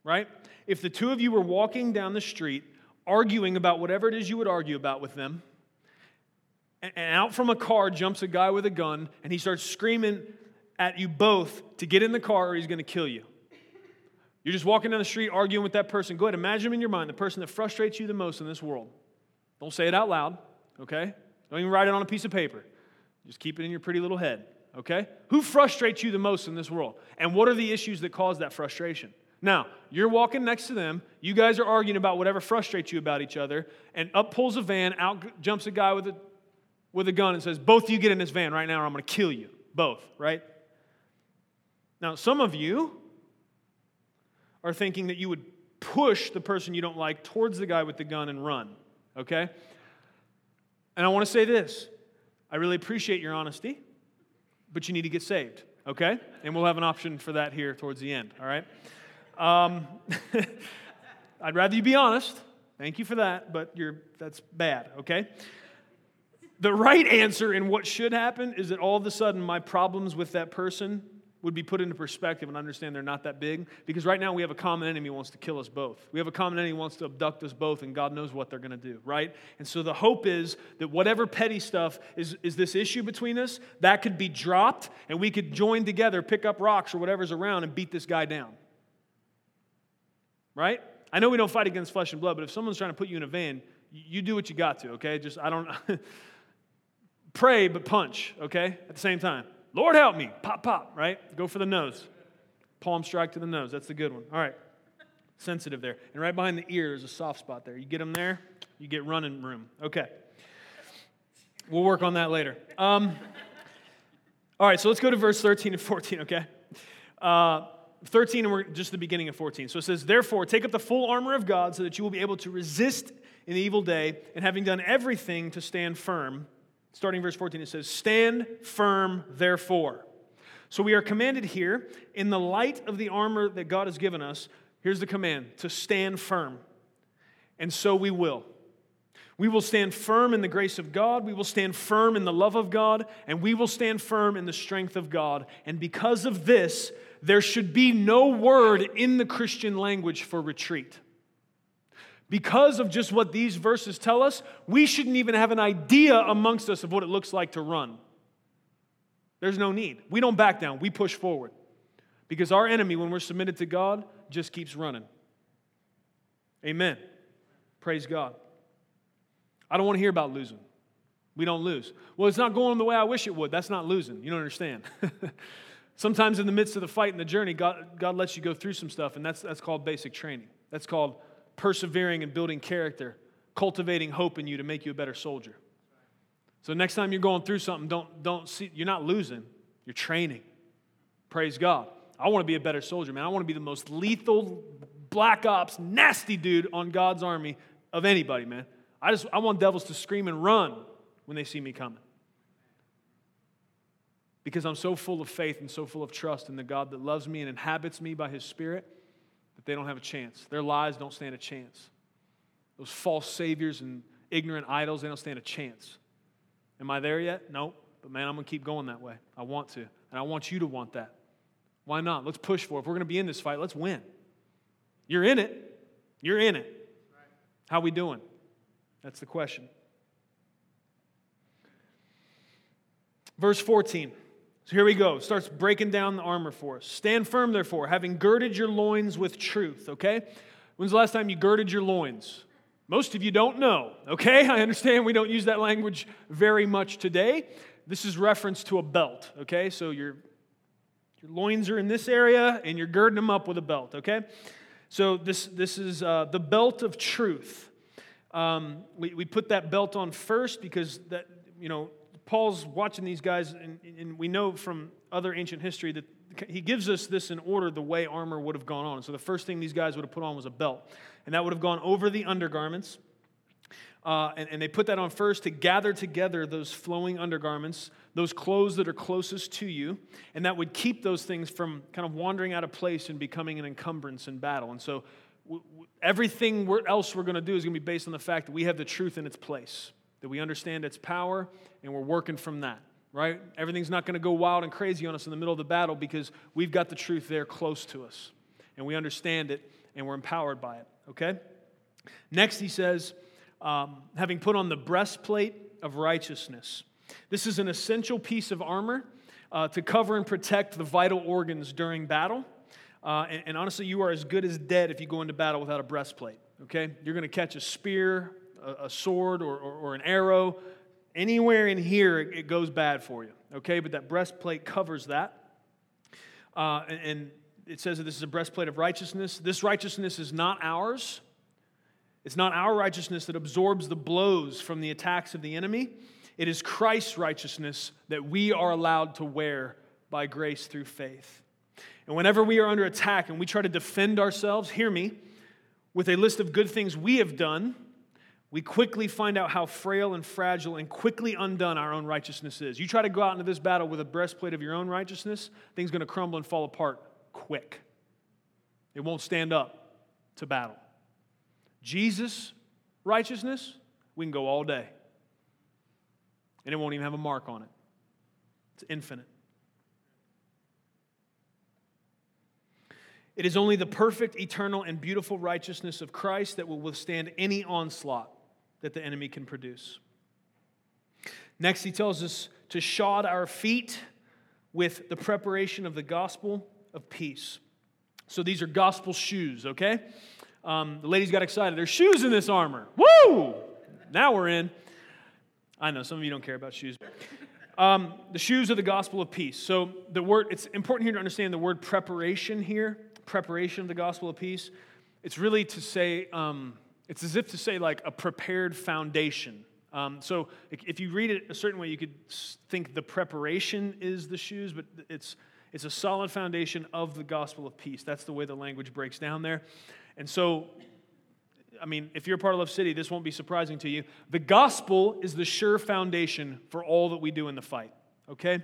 right? If the two of you were walking down the street arguing about whatever it is you would argue about with them, and out from a car jumps a guy with a gun, and he starts screaming at you both to get in the car or he's going to kill you. You're just walking down the street arguing with that person. Go ahead, imagine in your mind the person that frustrates you the most in this world. Don't say it out loud, okay? Don't even write it on a piece of paper. Just keep it in your pretty little head. Okay? Who frustrates you the most in this world? And what are the issues that cause that frustration? Now, you're walking next to them. You guys are arguing about whatever frustrates you about each other. And up pulls a van, out jumps a guy with a gun and says, both of you get in this van right now or I'm going to kill you. Both, right? Now, some of you are thinking that you would push the person you don't like towards the guy with the gun and run. Okay? And I want to say this. I really appreciate your honesty. But you need to get saved, okay? And we'll have an option for that here towards the end, all right? I'd rather you be honest. Thank you for that, but that's bad, okay? The right answer in what should happen is that all of a sudden my problems with that person would be put into perspective and understand they're not that big, because right now we have a common enemy who wants to kill us both. We have a common enemy who wants to abduct us both, and God knows what they're going to do, right? And so the hope is that whatever petty stuff is this issue between us, that could be dropped, and we could join together, pick up rocks or whatever's around, and beat this guy down. Right? I know we don't fight against flesh and blood, but if someone's trying to put you in a van, you do what you got to, okay? Pray, but punch, okay, at the same time. Lord help me, pop, pop, right? Go for the nose. Palm strike to the nose, that's the good one. All right, sensitive there. And right behind the ear, there's a soft spot there. You get them there, you get running room. Okay, we'll work on that later. All right, so let's go to verse 13 and 14, okay? 13, and we're just the beginning of 14. So it says, therefore, take up the full armor of God so that you will be able to resist in the evil day, and having done everything to stand firm. Starting verse 14, it says, stand firm, therefore. So we are commanded here, in the light of the armor that God has given us, here's the command, to stand firm. And so we will. We will stand firm in the grace of God, we will stand firm in the love of God, and we will stand firm in the strength of God. And because of this, there should be no word in the Christian language for retreat. Because of just what these verses tell us, we shouldn't even have an idea amongst us of what it looks like to run. There's no need. We don't back down. We push forward. Because our enemy, when we're submitted to God, just keeps running. Amen. Praise God. I don't want to hear about losing. We don't lose. Well, it's not going the way I wish it would. That's not losing. You don't understand. Sometimes in the midst of the fight and the journey, God lets you go through some stuff, and that's called basic training. That's called persevering and building character, cultivating hope in you to make you a better soldier. So next time you're going through something, don't see, you're not losing, you're training. Praise God. I want to be a better soldier, man. I want to be the most lethal black ops, nasty dude on God's army of anybody, man. I want devils to scream and run when they see me coming. Because I'm so full of faith and so full of trust in the God that loves me and inhabits me by His Spirit, that they don't have a chance. Their lies don't stand a chance. Those false saviors and ignorant idols, they don't stand a chance. Am I there yet? No. But man, I'm going to keep going that way. I want to. And I want you to want that. Why not? Let's push for it. If we're going to be in this fight, let's win. You're in it. You're in it. Right. How we doing? That's the question. Verse 14. So here we go. It starts breaking down the armor for us. Stand firm, therefore, having girded your loins with truth, okay? When's the last time you girded your loins? Most of you don't know, okay? I understand we don't use that language very much today. This is reference to a belt, okay? So your loins are in this area, and you're girding them up with a belt, okay? So this is the belt of truth. We put that belt on first because that, you know, Paul's watching these guys, and we know from other ancient history that he gives us this in order the way armor would have gone on. So the first thing these guys would have put on was a belt, and that would have gone over the undergarments. And they put that on first to gather together those flowing undergarments, those clothes that are closest to you, and that would keep those things from kind of wandering out of place and becoming an encumbrance in battle. And so everything else we're going to do is going to be based on the fact that we have the truth in its place, that we understand its power, and we're working from that, right? Everything's not going to go wild and crazy on us in the middle of the battle because we've got the truth there close to us, and we understand it, and we're empowered by it, okay? Next, he says, having put on the breastplate of righteousness. This is an essential piece of armor to cover and protect the vital organs during battle. And honestly, you are as good as dead if you go into battle without a breastplate, okay? You're going to catch a spear, a sword, or an arrow. Anywhere in here, it goes bad for you, okay? But that breastplate covers that. And it says that this is a breastplate of righteousness. This righteousness is not ours. It's not our righteousness that absorbs the blows from the attacks of the enemy. It is Christ's righteousness that we are allowed to wear by grace through faith. And whenever we are under attack and we try to defend ourselves, hear me, with a list of good things we have done, we quickly find out how frail and fragile and quickly undone our own righteousness is. You try to go out into this battle with a breastplate of your own righteousness, things are going to crumble and fall apart quick. It won't stand up to battle. Jesus' righteousness, we can go all day. And it won't even have a mark on it. It's infinite. It is only the perfect, eternal, and beautiful righteousness of Christ that will withstand any onslaught that the enemy can produce. Next, he tells us to shod our feet with the preparation of the gospel of peace. So these are gospel shoes, okay? The ladies got excited. There's shoes in this armor. Woo! Now we're in. I know, some of you don't care about shoes. The shoes are the gospel of peace. So the word, it's important here to understand the word preparation here, preparation of the gospel of peace. It's really to say, it's as if to say like a prepared foundation. So if you read it a certain way, you could think the preparation is the shoes, but it's a solid foundation of the gospel of peace. That's the way the language breaks down there. And so, I mean, if you're a part of Love City, this won't be surprising to you. The gospel is the sure foundation for all that we do in the fight, okay?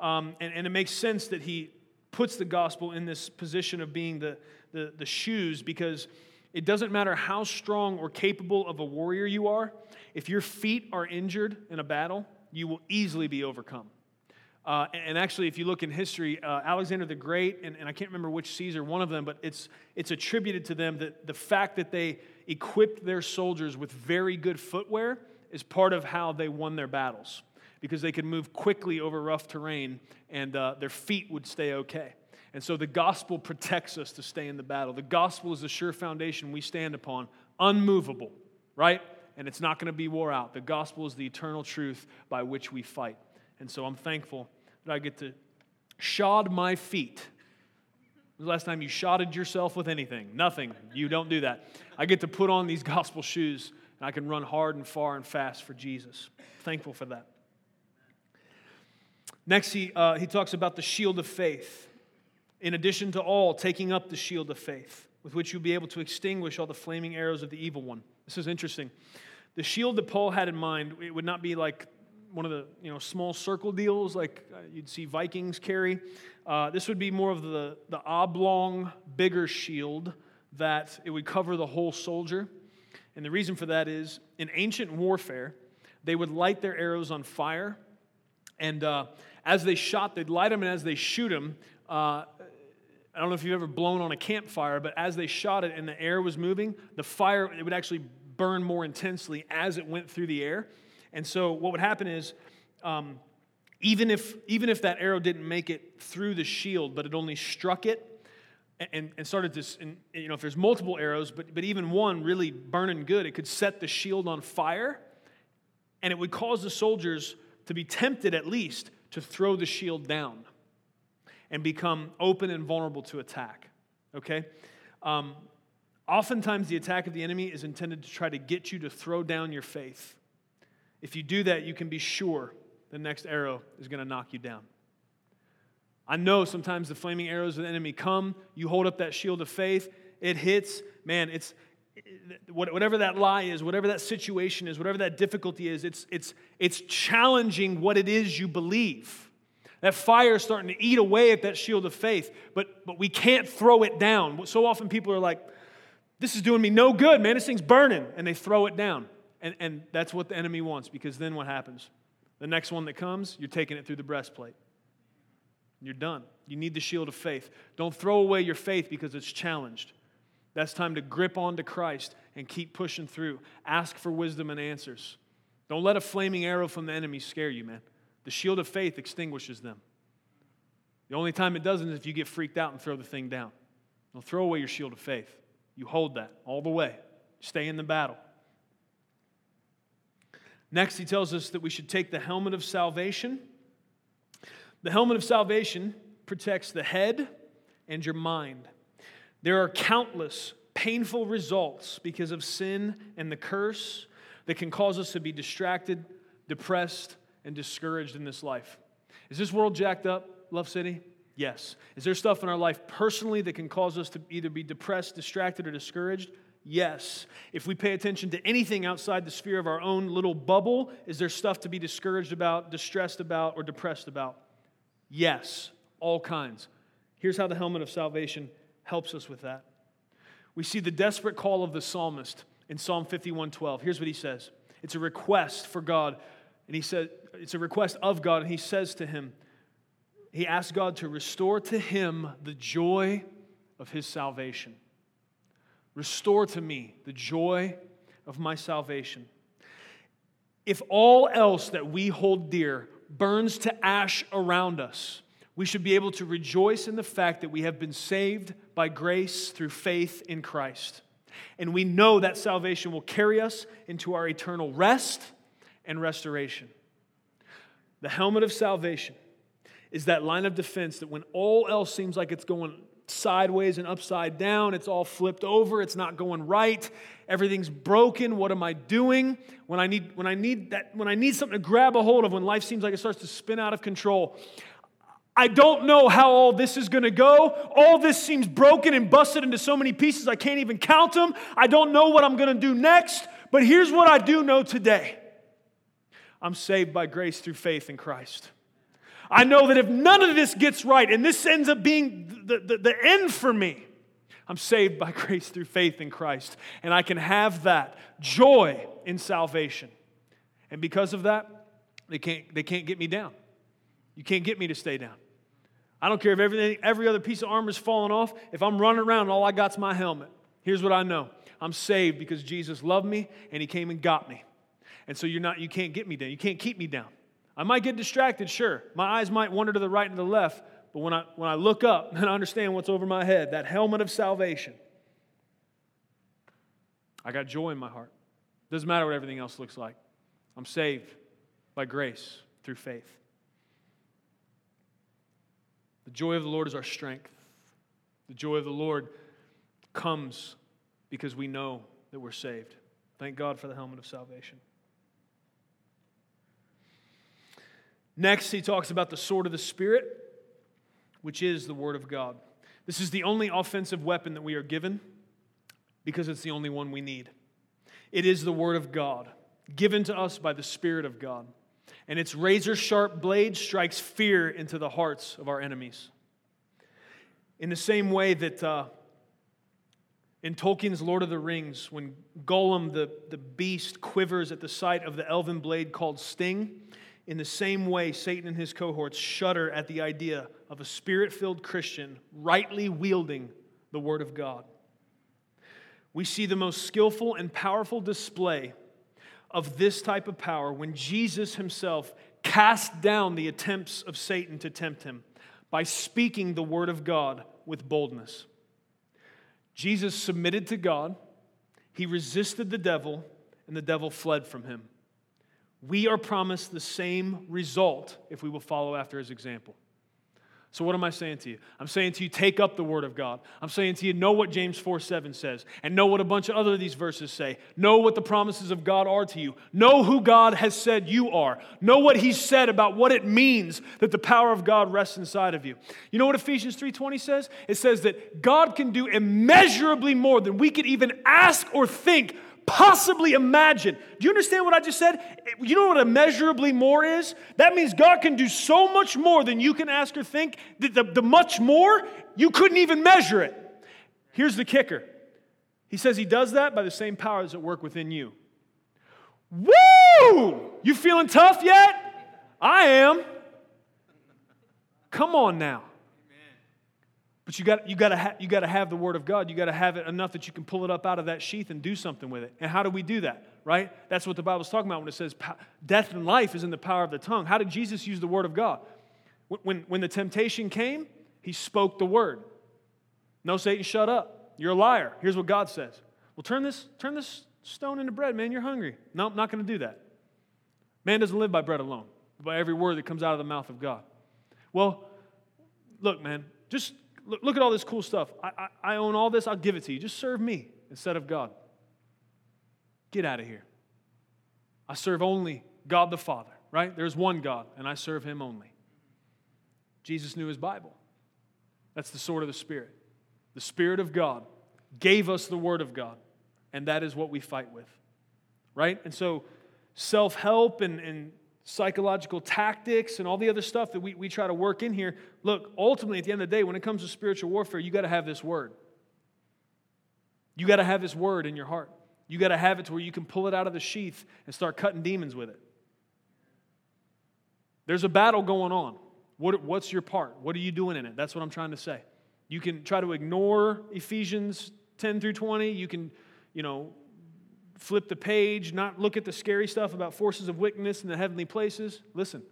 And it makes sense that he puts the gospel in this position of being the shoes, because it doesn't matter how strong or capable of a warrior you are, if your feet are injured in a battle, you will easily be overcome. And actually, if you look in history, Alexander the Great, and I can't remember which Caesar, one of them, but it's attributed to them that the fact that they equipped their soldiers with very good footwear is part of how they won their battles, because they could move quickly over rough terrain, and their feet would stay okay. And so the gospel protects us to stay in the battle. The gospel is the sure foundation we stand upon, unmovable, right? And it's not going to be wore out. The gospel is the eternal truth by which we fight. And so I'm thankful that I get to shod my feet. When was the last time you shodded yourself with anything? Nothing. You don't do that. I get to put on these gospel shoes, and I can run hard and far and fast for Jesus. Thankful for that. Next, he talks about the shield of faith. In addition to all, taking up the shield of faith, with which you'll be able to extinguish all the flaming arrows of the evil one. This is interesting. The shield that Paul had in mind, it would not be like one of the, you know, small circle deals like you'd see Vikings carry. This would be more of the oblong, bigger shield that it would cover the whole soldier. And the reason for that is, in ancient warfare, they would light their arrows on fire. And as they shot, they'd light them, and as they shoot them, I don't know if you've ever blown on a campfire, but as they shot it and the air was moving, the fire, it would actually burn more intensely as it went through the air. And so what would happen is, even if that arrow didn't make it through the shield, but it only struck it and started this, and, you know, if there's multiple arrows, but even one really burning good, it could set the shield on fire, and it would cause the soldiers to be tempted, at least, to throw the shield down and become open and vulnerable to attack, okay? Oftentimes, the attack of the enemy is intended to try to get you to throw down your faith. If you do that, you can be sure the next arrow is going to knock you down. I know sometimes the flaming arrows of the enemy come, you hold up that shield of faith, it hits, man, it's whatever that lie is, whatever that situation is, whatever that difficulty is, it's challenging what it is you believe. That fire is starting to eat away at that shield of faith, but we can't throw it down. So often people are like, this is doing me no good, man, this thing's burning, and they throw it down. And that's what the enemy wants, because then what happens? The next one that comes, you're taking it through the breastplate. You're done. You need the shield of faith. Don't throw away your faith because it's challenged. That's time to grip onto Christ and keep pushing through. Ask for wisdom and answers. Don't let a flaming arrow from the enemy scare you, man. The shield of faith extinguishes them. The only time it doesn't is if you get freaked out and throw the thing down. Don't throw away your shield of faith. You hold that all the way. Stay in the battle. Next, he tells us that we should take the helmet of salvation. The helmet of salvation protects the head and your mind. There are countless painful results because of sin and the curse that can cause us to be distracted, depressed, and discouraged in this life. Is this world jacked up, Love City? Yes. Is there stuff in our life personally that can cause us to either be depressed, distracted, or discouraged? Yes. If we pay attention to anything outside the sphere of our own little bubble, is there stuff to be discouraged about, distressed about, or depressed about? Yes. All kinds. Here's how the helmet of salvation helps us with that. We see the desperate call of the psalmist in Psalm 51:12. Here's what he says. It's a request for God, and he says it's a request of God, and he says to him, he asks God to restore to him the joy of his salvation. Restore to me the joy of my salvation. If all else that we hold dear burns to ash around us, we should be able to rejoice in the fact that we have been saved by grace through faith in Christ. And we know that salvation will carry us into our eternal rest and restoration. The helmet of salvation is that line of defense that when all else seems like it's going sideways and upside down, it's all flipped over, it's not going right, everything's broken, what am I doing? When I need something to grab a hold of, when life seems like it starts to spin out of control, I don't know how all this is going to go. All this seems broken and busted into so many pieces, I can't even count them. I don't know what I'm going to do next, but here's what I do know today. I'm saved by grace through faith in Christ. I know that if none of this gets right, and this ends up being the end for me, I'm saved by grace through faith in Christ, and I can have that joy in salvation. And because of that, they can't get me down. You can't get me to stay down. I don't care if every other piece of armor is falling off. If I'm running around and all I got's my helmet, here's what I know. I'm saved because Jesus loved me and he came and got me. And so you can't get me down. You can't keep me down. I might get distracted, sure. My eyes might wander to the right and the left, but when I look up and I understand what's over my head, that helmet of salvation, I got joy in my heart. Doesn't matter what everything else looks like. I'm saved by grace through faith. The joy of the Lord is our strength. The joy of the Lord comes because we know that we're saved. Thank God for the helmet of salvation. Next, he talks about the sword of the Spirit, which is the Word of God. This is the only offensive weapon that we are given because it's the only one we need. It is the Word of God, given to us by the Spirit of God. And its razor-sharp blade strikes fear into the hearts of our enemies. In the same way that in Tolkien's Lord of the Rings, when Gollum, the beast, quivers at the sight of the elven blade called Sting, in the same way, Satan and his cohorts shudder at the idea of a spirit-filled Christian rightly wielding the Word of God. We see the most skillful and powerful display of this type of power when Jesus himself cast down the attempts of Satan to tempt him by speaking the Word of God with boldness. Jesus submitted to God, he resisted the devil, and the devil fled from him. We are promised the same result if we will follow after his example. So what am I saying to you? I'm saying to you, take up the Word of God. I'm saying to you, know what James 4:7 says, and know what a bunch of other of these verses say. Know what the promises of God are to you. Know who God has said you are. Know what He said about what it means that the power of God rests inside of you. You know what Ephesians 3:20 says? It says that God can do immeasurably more than we could even ask or think, possibly imagine. Do you understand what I just said? You know what immeasurably more is? That means God can do so much more than you can ask or think, that the much more, you couldn't even measure it. Here's the kicker. He says He does that by the same power that's at work within you. Woo! You feeling tough yet? I am. Come on now. But you got to have the Word of God. You got to have it enough that you can pull it up out of that sheath and do something with it. And how do we do that, right? That's what the Bible's talking about when it says death and life is in the power of the tongue. How did Jesus use the Word of God? When the temptation came, He spoke the Word. No, Satan, shut up. You're a liar. Here's what God says. Well, turn this stone into bread, man. You're hungry. No, I'm not going to do that. Man doesn't live by bread alone, but by every word that comes out of the mouth of God. Well, look, man, just... Look at all this cool stuff. I own all this. I'll give it to you. Just serve me instead of God. Get out of here. I serve only God the Father, right? There's one God, and I serve Him only. Jesus knew His Bible. That's the sword of the Spirit. The Spirit of God gave us the Word of God, and that is what we fight with, right? And so self-help and psychological tactics and all the other stuff that we try to work in here. Look, ultimately, at the end of the day, when it comes to spiritual warfare, you got to have this Word. You got to have this Word in your heart. You got to have it to where you can pull it out of the sheath and start cutting demons with it. There's a battle going on. What's your part? What are you doing in it? That's what I'm trying to say. You can try to ignore Ephesians 10 through 20. You can, flip the page, not look at the scary stuff about forces of wickedness in the heavenly places. Listen,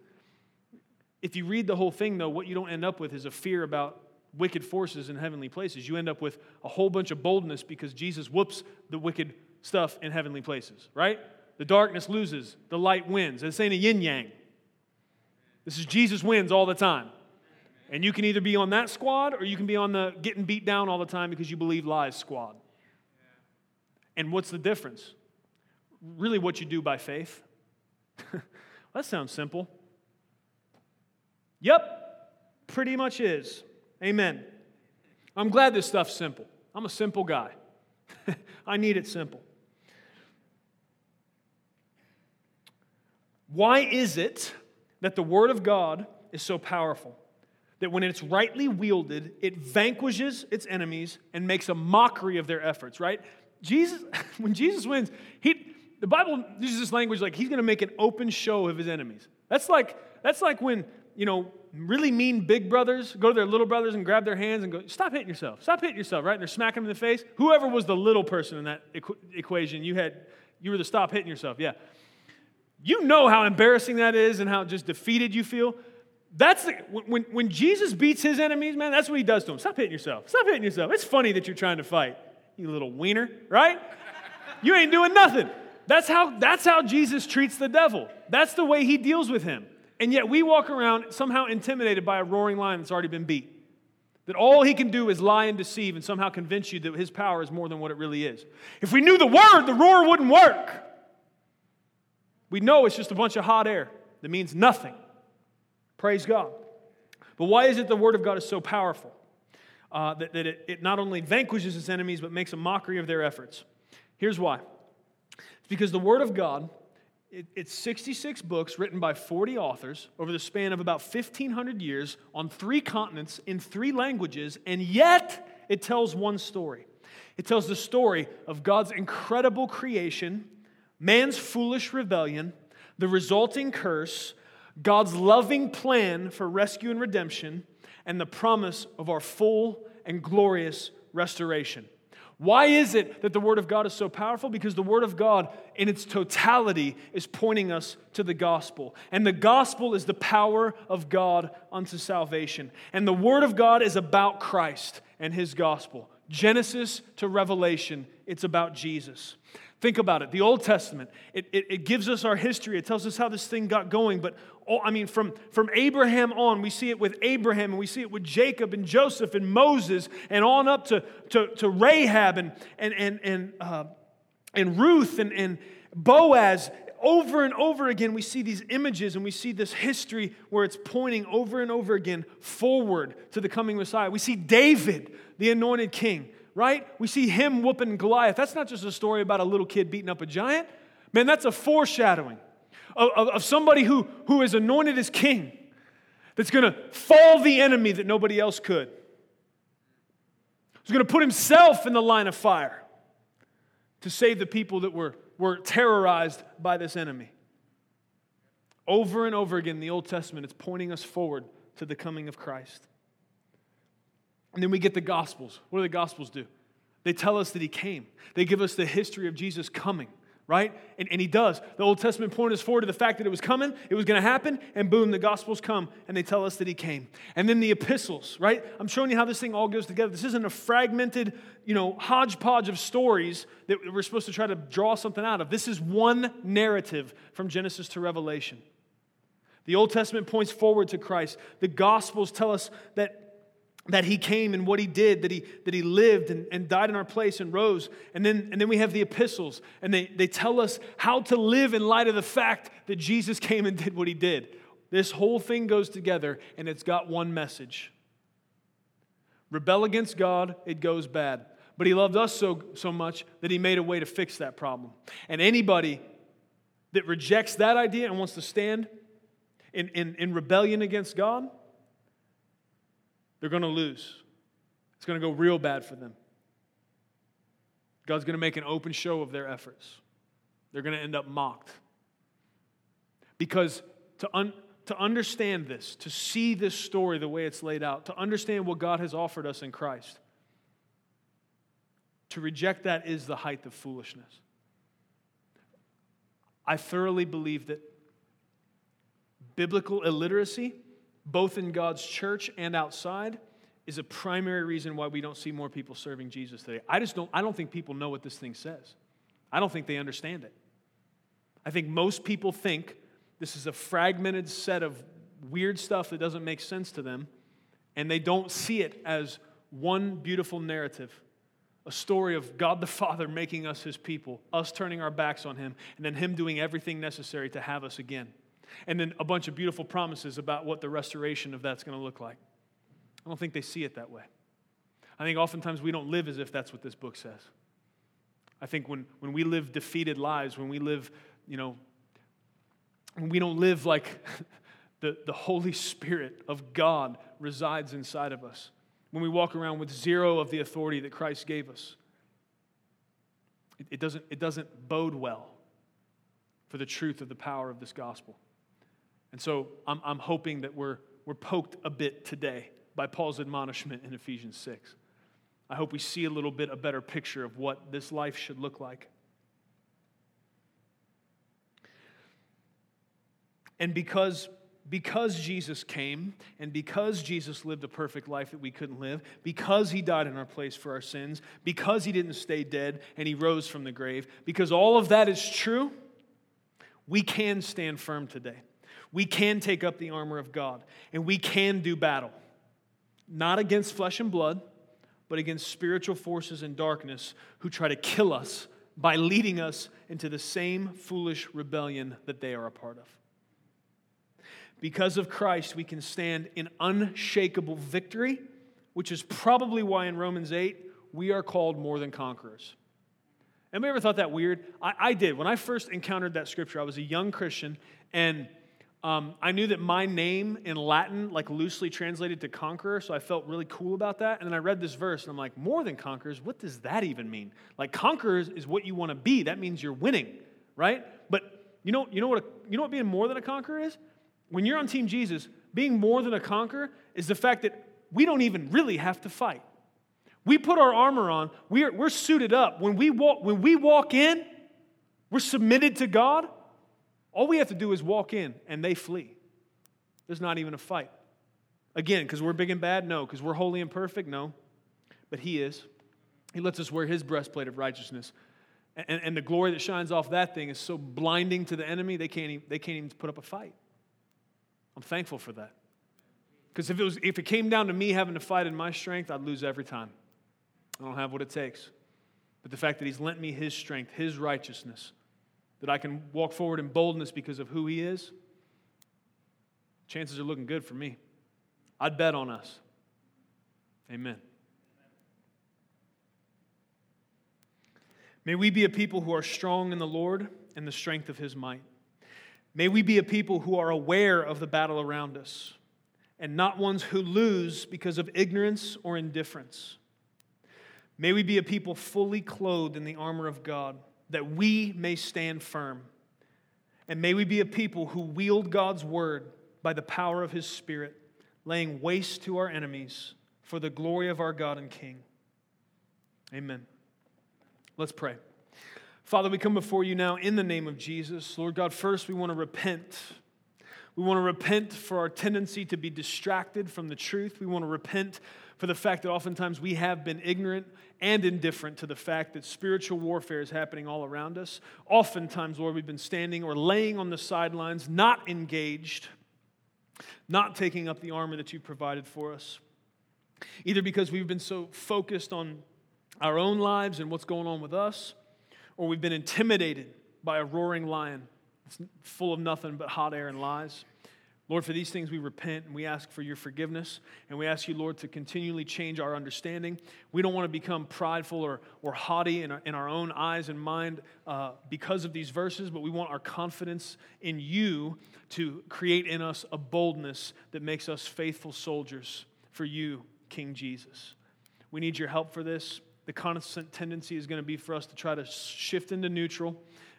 if you read the whole thing, though, what you don't end up with is a fear about wicked forces in heavenly places. You end up with a whole bunch of boldness because Jesus whoops the wicked stuff in heavenly places, right? The darkness loses, the light wins. This ain't a yin-yang. This is Jesus wins all the time. And you can either be on that squad or you can be on the getting beat down all the time because you believe lies squad. And what's the difference? Really what you do by faith. That sounds simple. Yep, pretty much is. Amen. I'm glad this stuff's simple. I'm a simple guy. I need it simple. Why is it that the Word of God is so powerful that when it's rightly wielded, it vanquishes its enemies and makes a mockery of their efforts, right? Jesus, when Jesus wins, the Bible uses this language like He's going to make an open show of His enemies. That's like when, really mean big brothers go to their little brothers and grab their hands and go, stop hitting yourself, right? And they're smacking them in the face. Whoever was the little person in that equation, you were the stop hitting yourself, yeah. You know how embarrassing that is and how just defeated you feel. When Jesus beats His enemies, man, that's what He does to them. Stop hitting yourself. It's funny that you're trying to fight. You little wiener, right? You ain't doing nothing. That's how Jesus treats the devil. That's the way He deals with him. And yet we walk around somehow intimidated by a roaring lion that's already been beat. That all he can do is lie and deceive and somehow convince you that his power is more than what it really is. If we knew the Word, the roar wouldn't work. We know it's just a bunch of hot air that means nothing. Praise God. But why is it the Word of God is so powerful? That it not only vanquishes its enemies, but makes a mockery of their efforts. Here's why. It's because the Word of God, it's 66 books written by 40 authors over the span of about 1,500 years on 3 continents in 3 languages, and yet it tells one story. It tells the story of God's incredible creation, man's foolish rebellion, the resulting curse, God's loving plan for rescue and redemption, and the promise of our full and glorious restoration. Why is it that the Word of God is so powerful? Because the Word of God in its totality is pointing us to the gospel. And the gospel is the power of God unto salvation. And the Word of God is about Christ and His gospel. Genesis to Revelation, it's about Jesus. Think about it. The Old Testament, it gives us our history. It tells us how this thing got going. But, from Abraham on, we see it with Abraham, and we see it with Jacob and Joseph and Moses, and on up to Rahab and Ruth and Boaz. Over and over again, we see these images, and we see this history where it's pointing over and over again forward to the coming Messiah. We see David, the anointed king. Right? We see him whooping Goliath. That's not just a story about a little kid beating up a giant. Man, that's a foreshadowing of somebody who is anointed as king, that's going to fall the enemy that nobody else could. He's going to put himself in the line of fire to save the people that were terrorized by this enemy. Over and over again in the Old Testament, it's pointing us forward to the coming of Christ. And then we get the Gospels. What do the Gospels do? They tell us that He came. They give us the history of Jesus coming, right? And He does. The Old Testament points us forward to the fact that it was coming, it was going to happen, and boom, the Gospels come, and they tell us that He came. And then the epistles, right? I'm showing you how this thing all goes together. This isn't a fragmented, hodgepodge of stories that we're supposed to try to draw something out of. This is one narrative from Genesis to Revelation. The Old Testament points forward to Christ. The Gospels tell us that He came and what He did, that he lived and died in our place and rose. And then we have the epistles, and they tell us how to live in light of the fact that Jesus came and did what He did. This whole thing goes together, and it's got one message. Rebel against God, it goes bad. But He loved us so much that He made a way to fix that problem. And anybody that rejects that idea and wants to stand in rebellion against God, they're going to lose. It's going to go real bad for them. God's going to make an open show of their efforts. They're going to end up mocked. Because to understand this, to see this story the way it's laid out, to understand what God has offered us in Christ, to reject that is the height of foolishness. I thoroughly believe that biblical illiteracy, both in God's church and outside, is a primary reason why we don't see more people serving Jesus today. I don't think people know what this thing says. I don't think they understand it. I think most people think this is a fragmented set of weird stuff that doesn't make sense to them, and they don't see it as one beautiful narrative, a story of God the Father making us His people, us turning our backs on Him, and then Him doing everything necessary to have us again. And then a bunch of beautiful promises about what the restoration of that's going to look like. I don't think they see it that way. I think oftentimes we don't live as if that's what this book says. I think when we live defeated lives, when we live, when we don't live like the Holy Spirit of God resides inside of us, when we walk around with zero of the authority that Christ gave us, it doesn't bode well for the truth of the power of this gospel. And so I'm hoping that we're poked a bit today by Paul's admonishment in Ephesians 6. I hope we see a better picture of what this life should look like. And because Jesus came, and because Jesus lived a perfect life that we couldn't live, because He died in our place for our sins, because He didn't stay dead and He rose from the grave, because all of that is true, we can stand firm today. We can take up the armor of God, and we can do battle, not against flesh and blood, but against spiritual forces in darkness who try to kill us by leading us into the same foolish rebellion that they are a part of. Because of Christ, we can stand in unshakable victory, which is probably why in Romans 8, we are called more than conquerors. Anybody ever thought that weird? I did. When I first encountered that scripture, I was a young Christian, and I knew that my name in Latin, loosely translated to conqueror, so I felt really cool about that. And then I read this verse, and I'm like, more than conquerors? What does that even mean? Conquerors is what you want to be. That means you're winning, right? But you know what being more than a conqueror is? When you're on Team Jesus, being more than a conqueror is the fact that we don't even really have to fight. We put our armor on. We're suited up. When we walk in, we're submitted to God. All we have to do is walk in, and they flee. There's not even a fight. Again, because we're big and bad? No. Because we're holy and perfect? No. But He is. He lets us wear His breastplate of righteousness. And the glory that shines off that thing is so blinding to the enemy, they can't even put up a fight. I'm thankful for that. Because if it came down to me having to fight in my strength, I'd lose every time. I don't have what it takes. But the fact that he's lent me his strength, his righteousness, that I can walk forward in boldness because of who he is, chances are looking good for me. I'd bet on us. Amen. May we be a people who are strong in the Lord and the strength of his might. May we be a people who are aware of the battle around us and not ones who lose because of ignorance or indifference. May we be a people fully clothed in the armor of God, that we may stand firm. And may we be a people who wield God's word by the power of his Spirit, laying waste to our enemies for the glory of our God and King. Amen. Let's pray. Father, we come before you now in the name of Jesus. Lord God, first we want to repent. We want to repent for our tendency to be distracted from the truth. We want to repent for the fact that oftentimes we have been ignorant and indifferent to the fact that spiritual warfare is happening all around us. Oftentimes, Lord, we've been standing or laying on the sidelines, not engaged, not taking up the armor that you provided for us, either because we've been so focused on our own lives and what's going on with us, or we've been intimidated by a roaring lion. It's full of nothing but hot air and lies. Lord, for these things we repent and we ask for your forgiveness, and we ask you, Lord, to continually change our understanding. We don't want to become prideful or haughty in our own eyes and mind because of these verses, but we want our confidence in you to create in us a boldness that makes us faithful soldiers for you, King Jesus. We need your help for this. The constant tendency is going to be for us to try to shift into neutral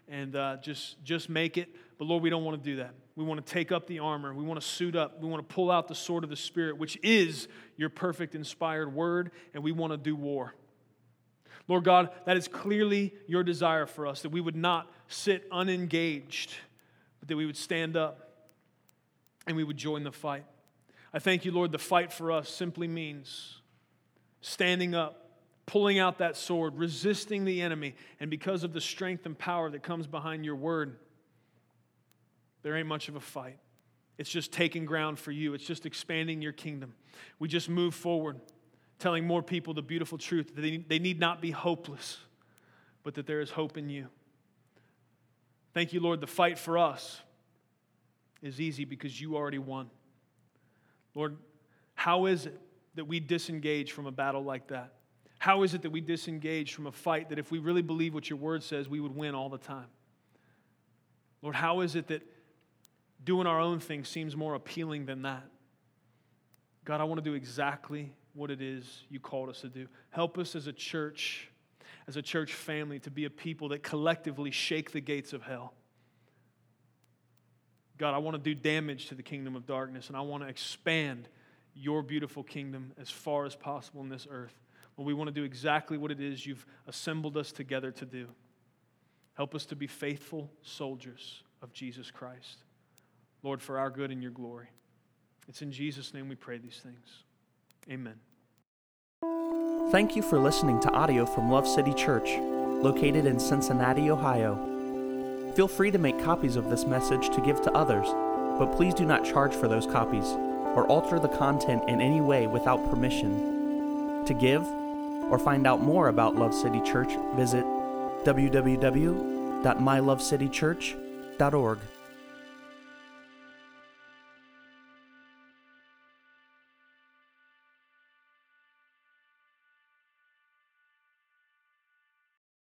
and just make it. But Lord, we don't want to do that. We want to take up the armor. We want to suit up. We want to pull out the sword of the Spirit, which is your perfect inspired word, and we want to do war. Lord God, that is clearly your desire for us, that we would not sit unengaged, but that we would stand up and we would join the fight. I thank you, Lord, the fight for us simply means standing up, pulling out that sword, resisting the enemy, and because of the strength and power that comes behind your word, there ain't much of a fight. It's just taking ground for you. It's just expanding your kingdom. We just move forward, telling more people the beautiful truth that they need not be hopeless, but that there is hope in you. Thank you, Lord. The fight for us is easy because you already won. Lord, how is it that we disengage from a battle like that? How is it that we disengage from a fight that if we really believe what your word says, we would win all the time? Lord, how is it that doing our own thing seems more appealing than that? God, I want to do exactly what it is you called us to do. Help us as a church family, to be a people that collectively shake the gates of hell. God, I want to do damage to the kingdom of darkness, and I want to expand your beautiful kingdom as far as possible in this earth. Well, we want to do exactly what it is you've assembled us together to do. Help us to be faithful soldiers of Jesus Christ. Lord, for our good and your glory. It's in Jesus' name we pray these things. Amen. Thank you for listening to audio from Love City Church, located in Cincinnati, Ohio. Feel free to make copies of this message to give to others, but please do not charge for those copies or alter the content in any way without permission. To give, or find out more about Love City Church, visit www.mylovecitychurch.org.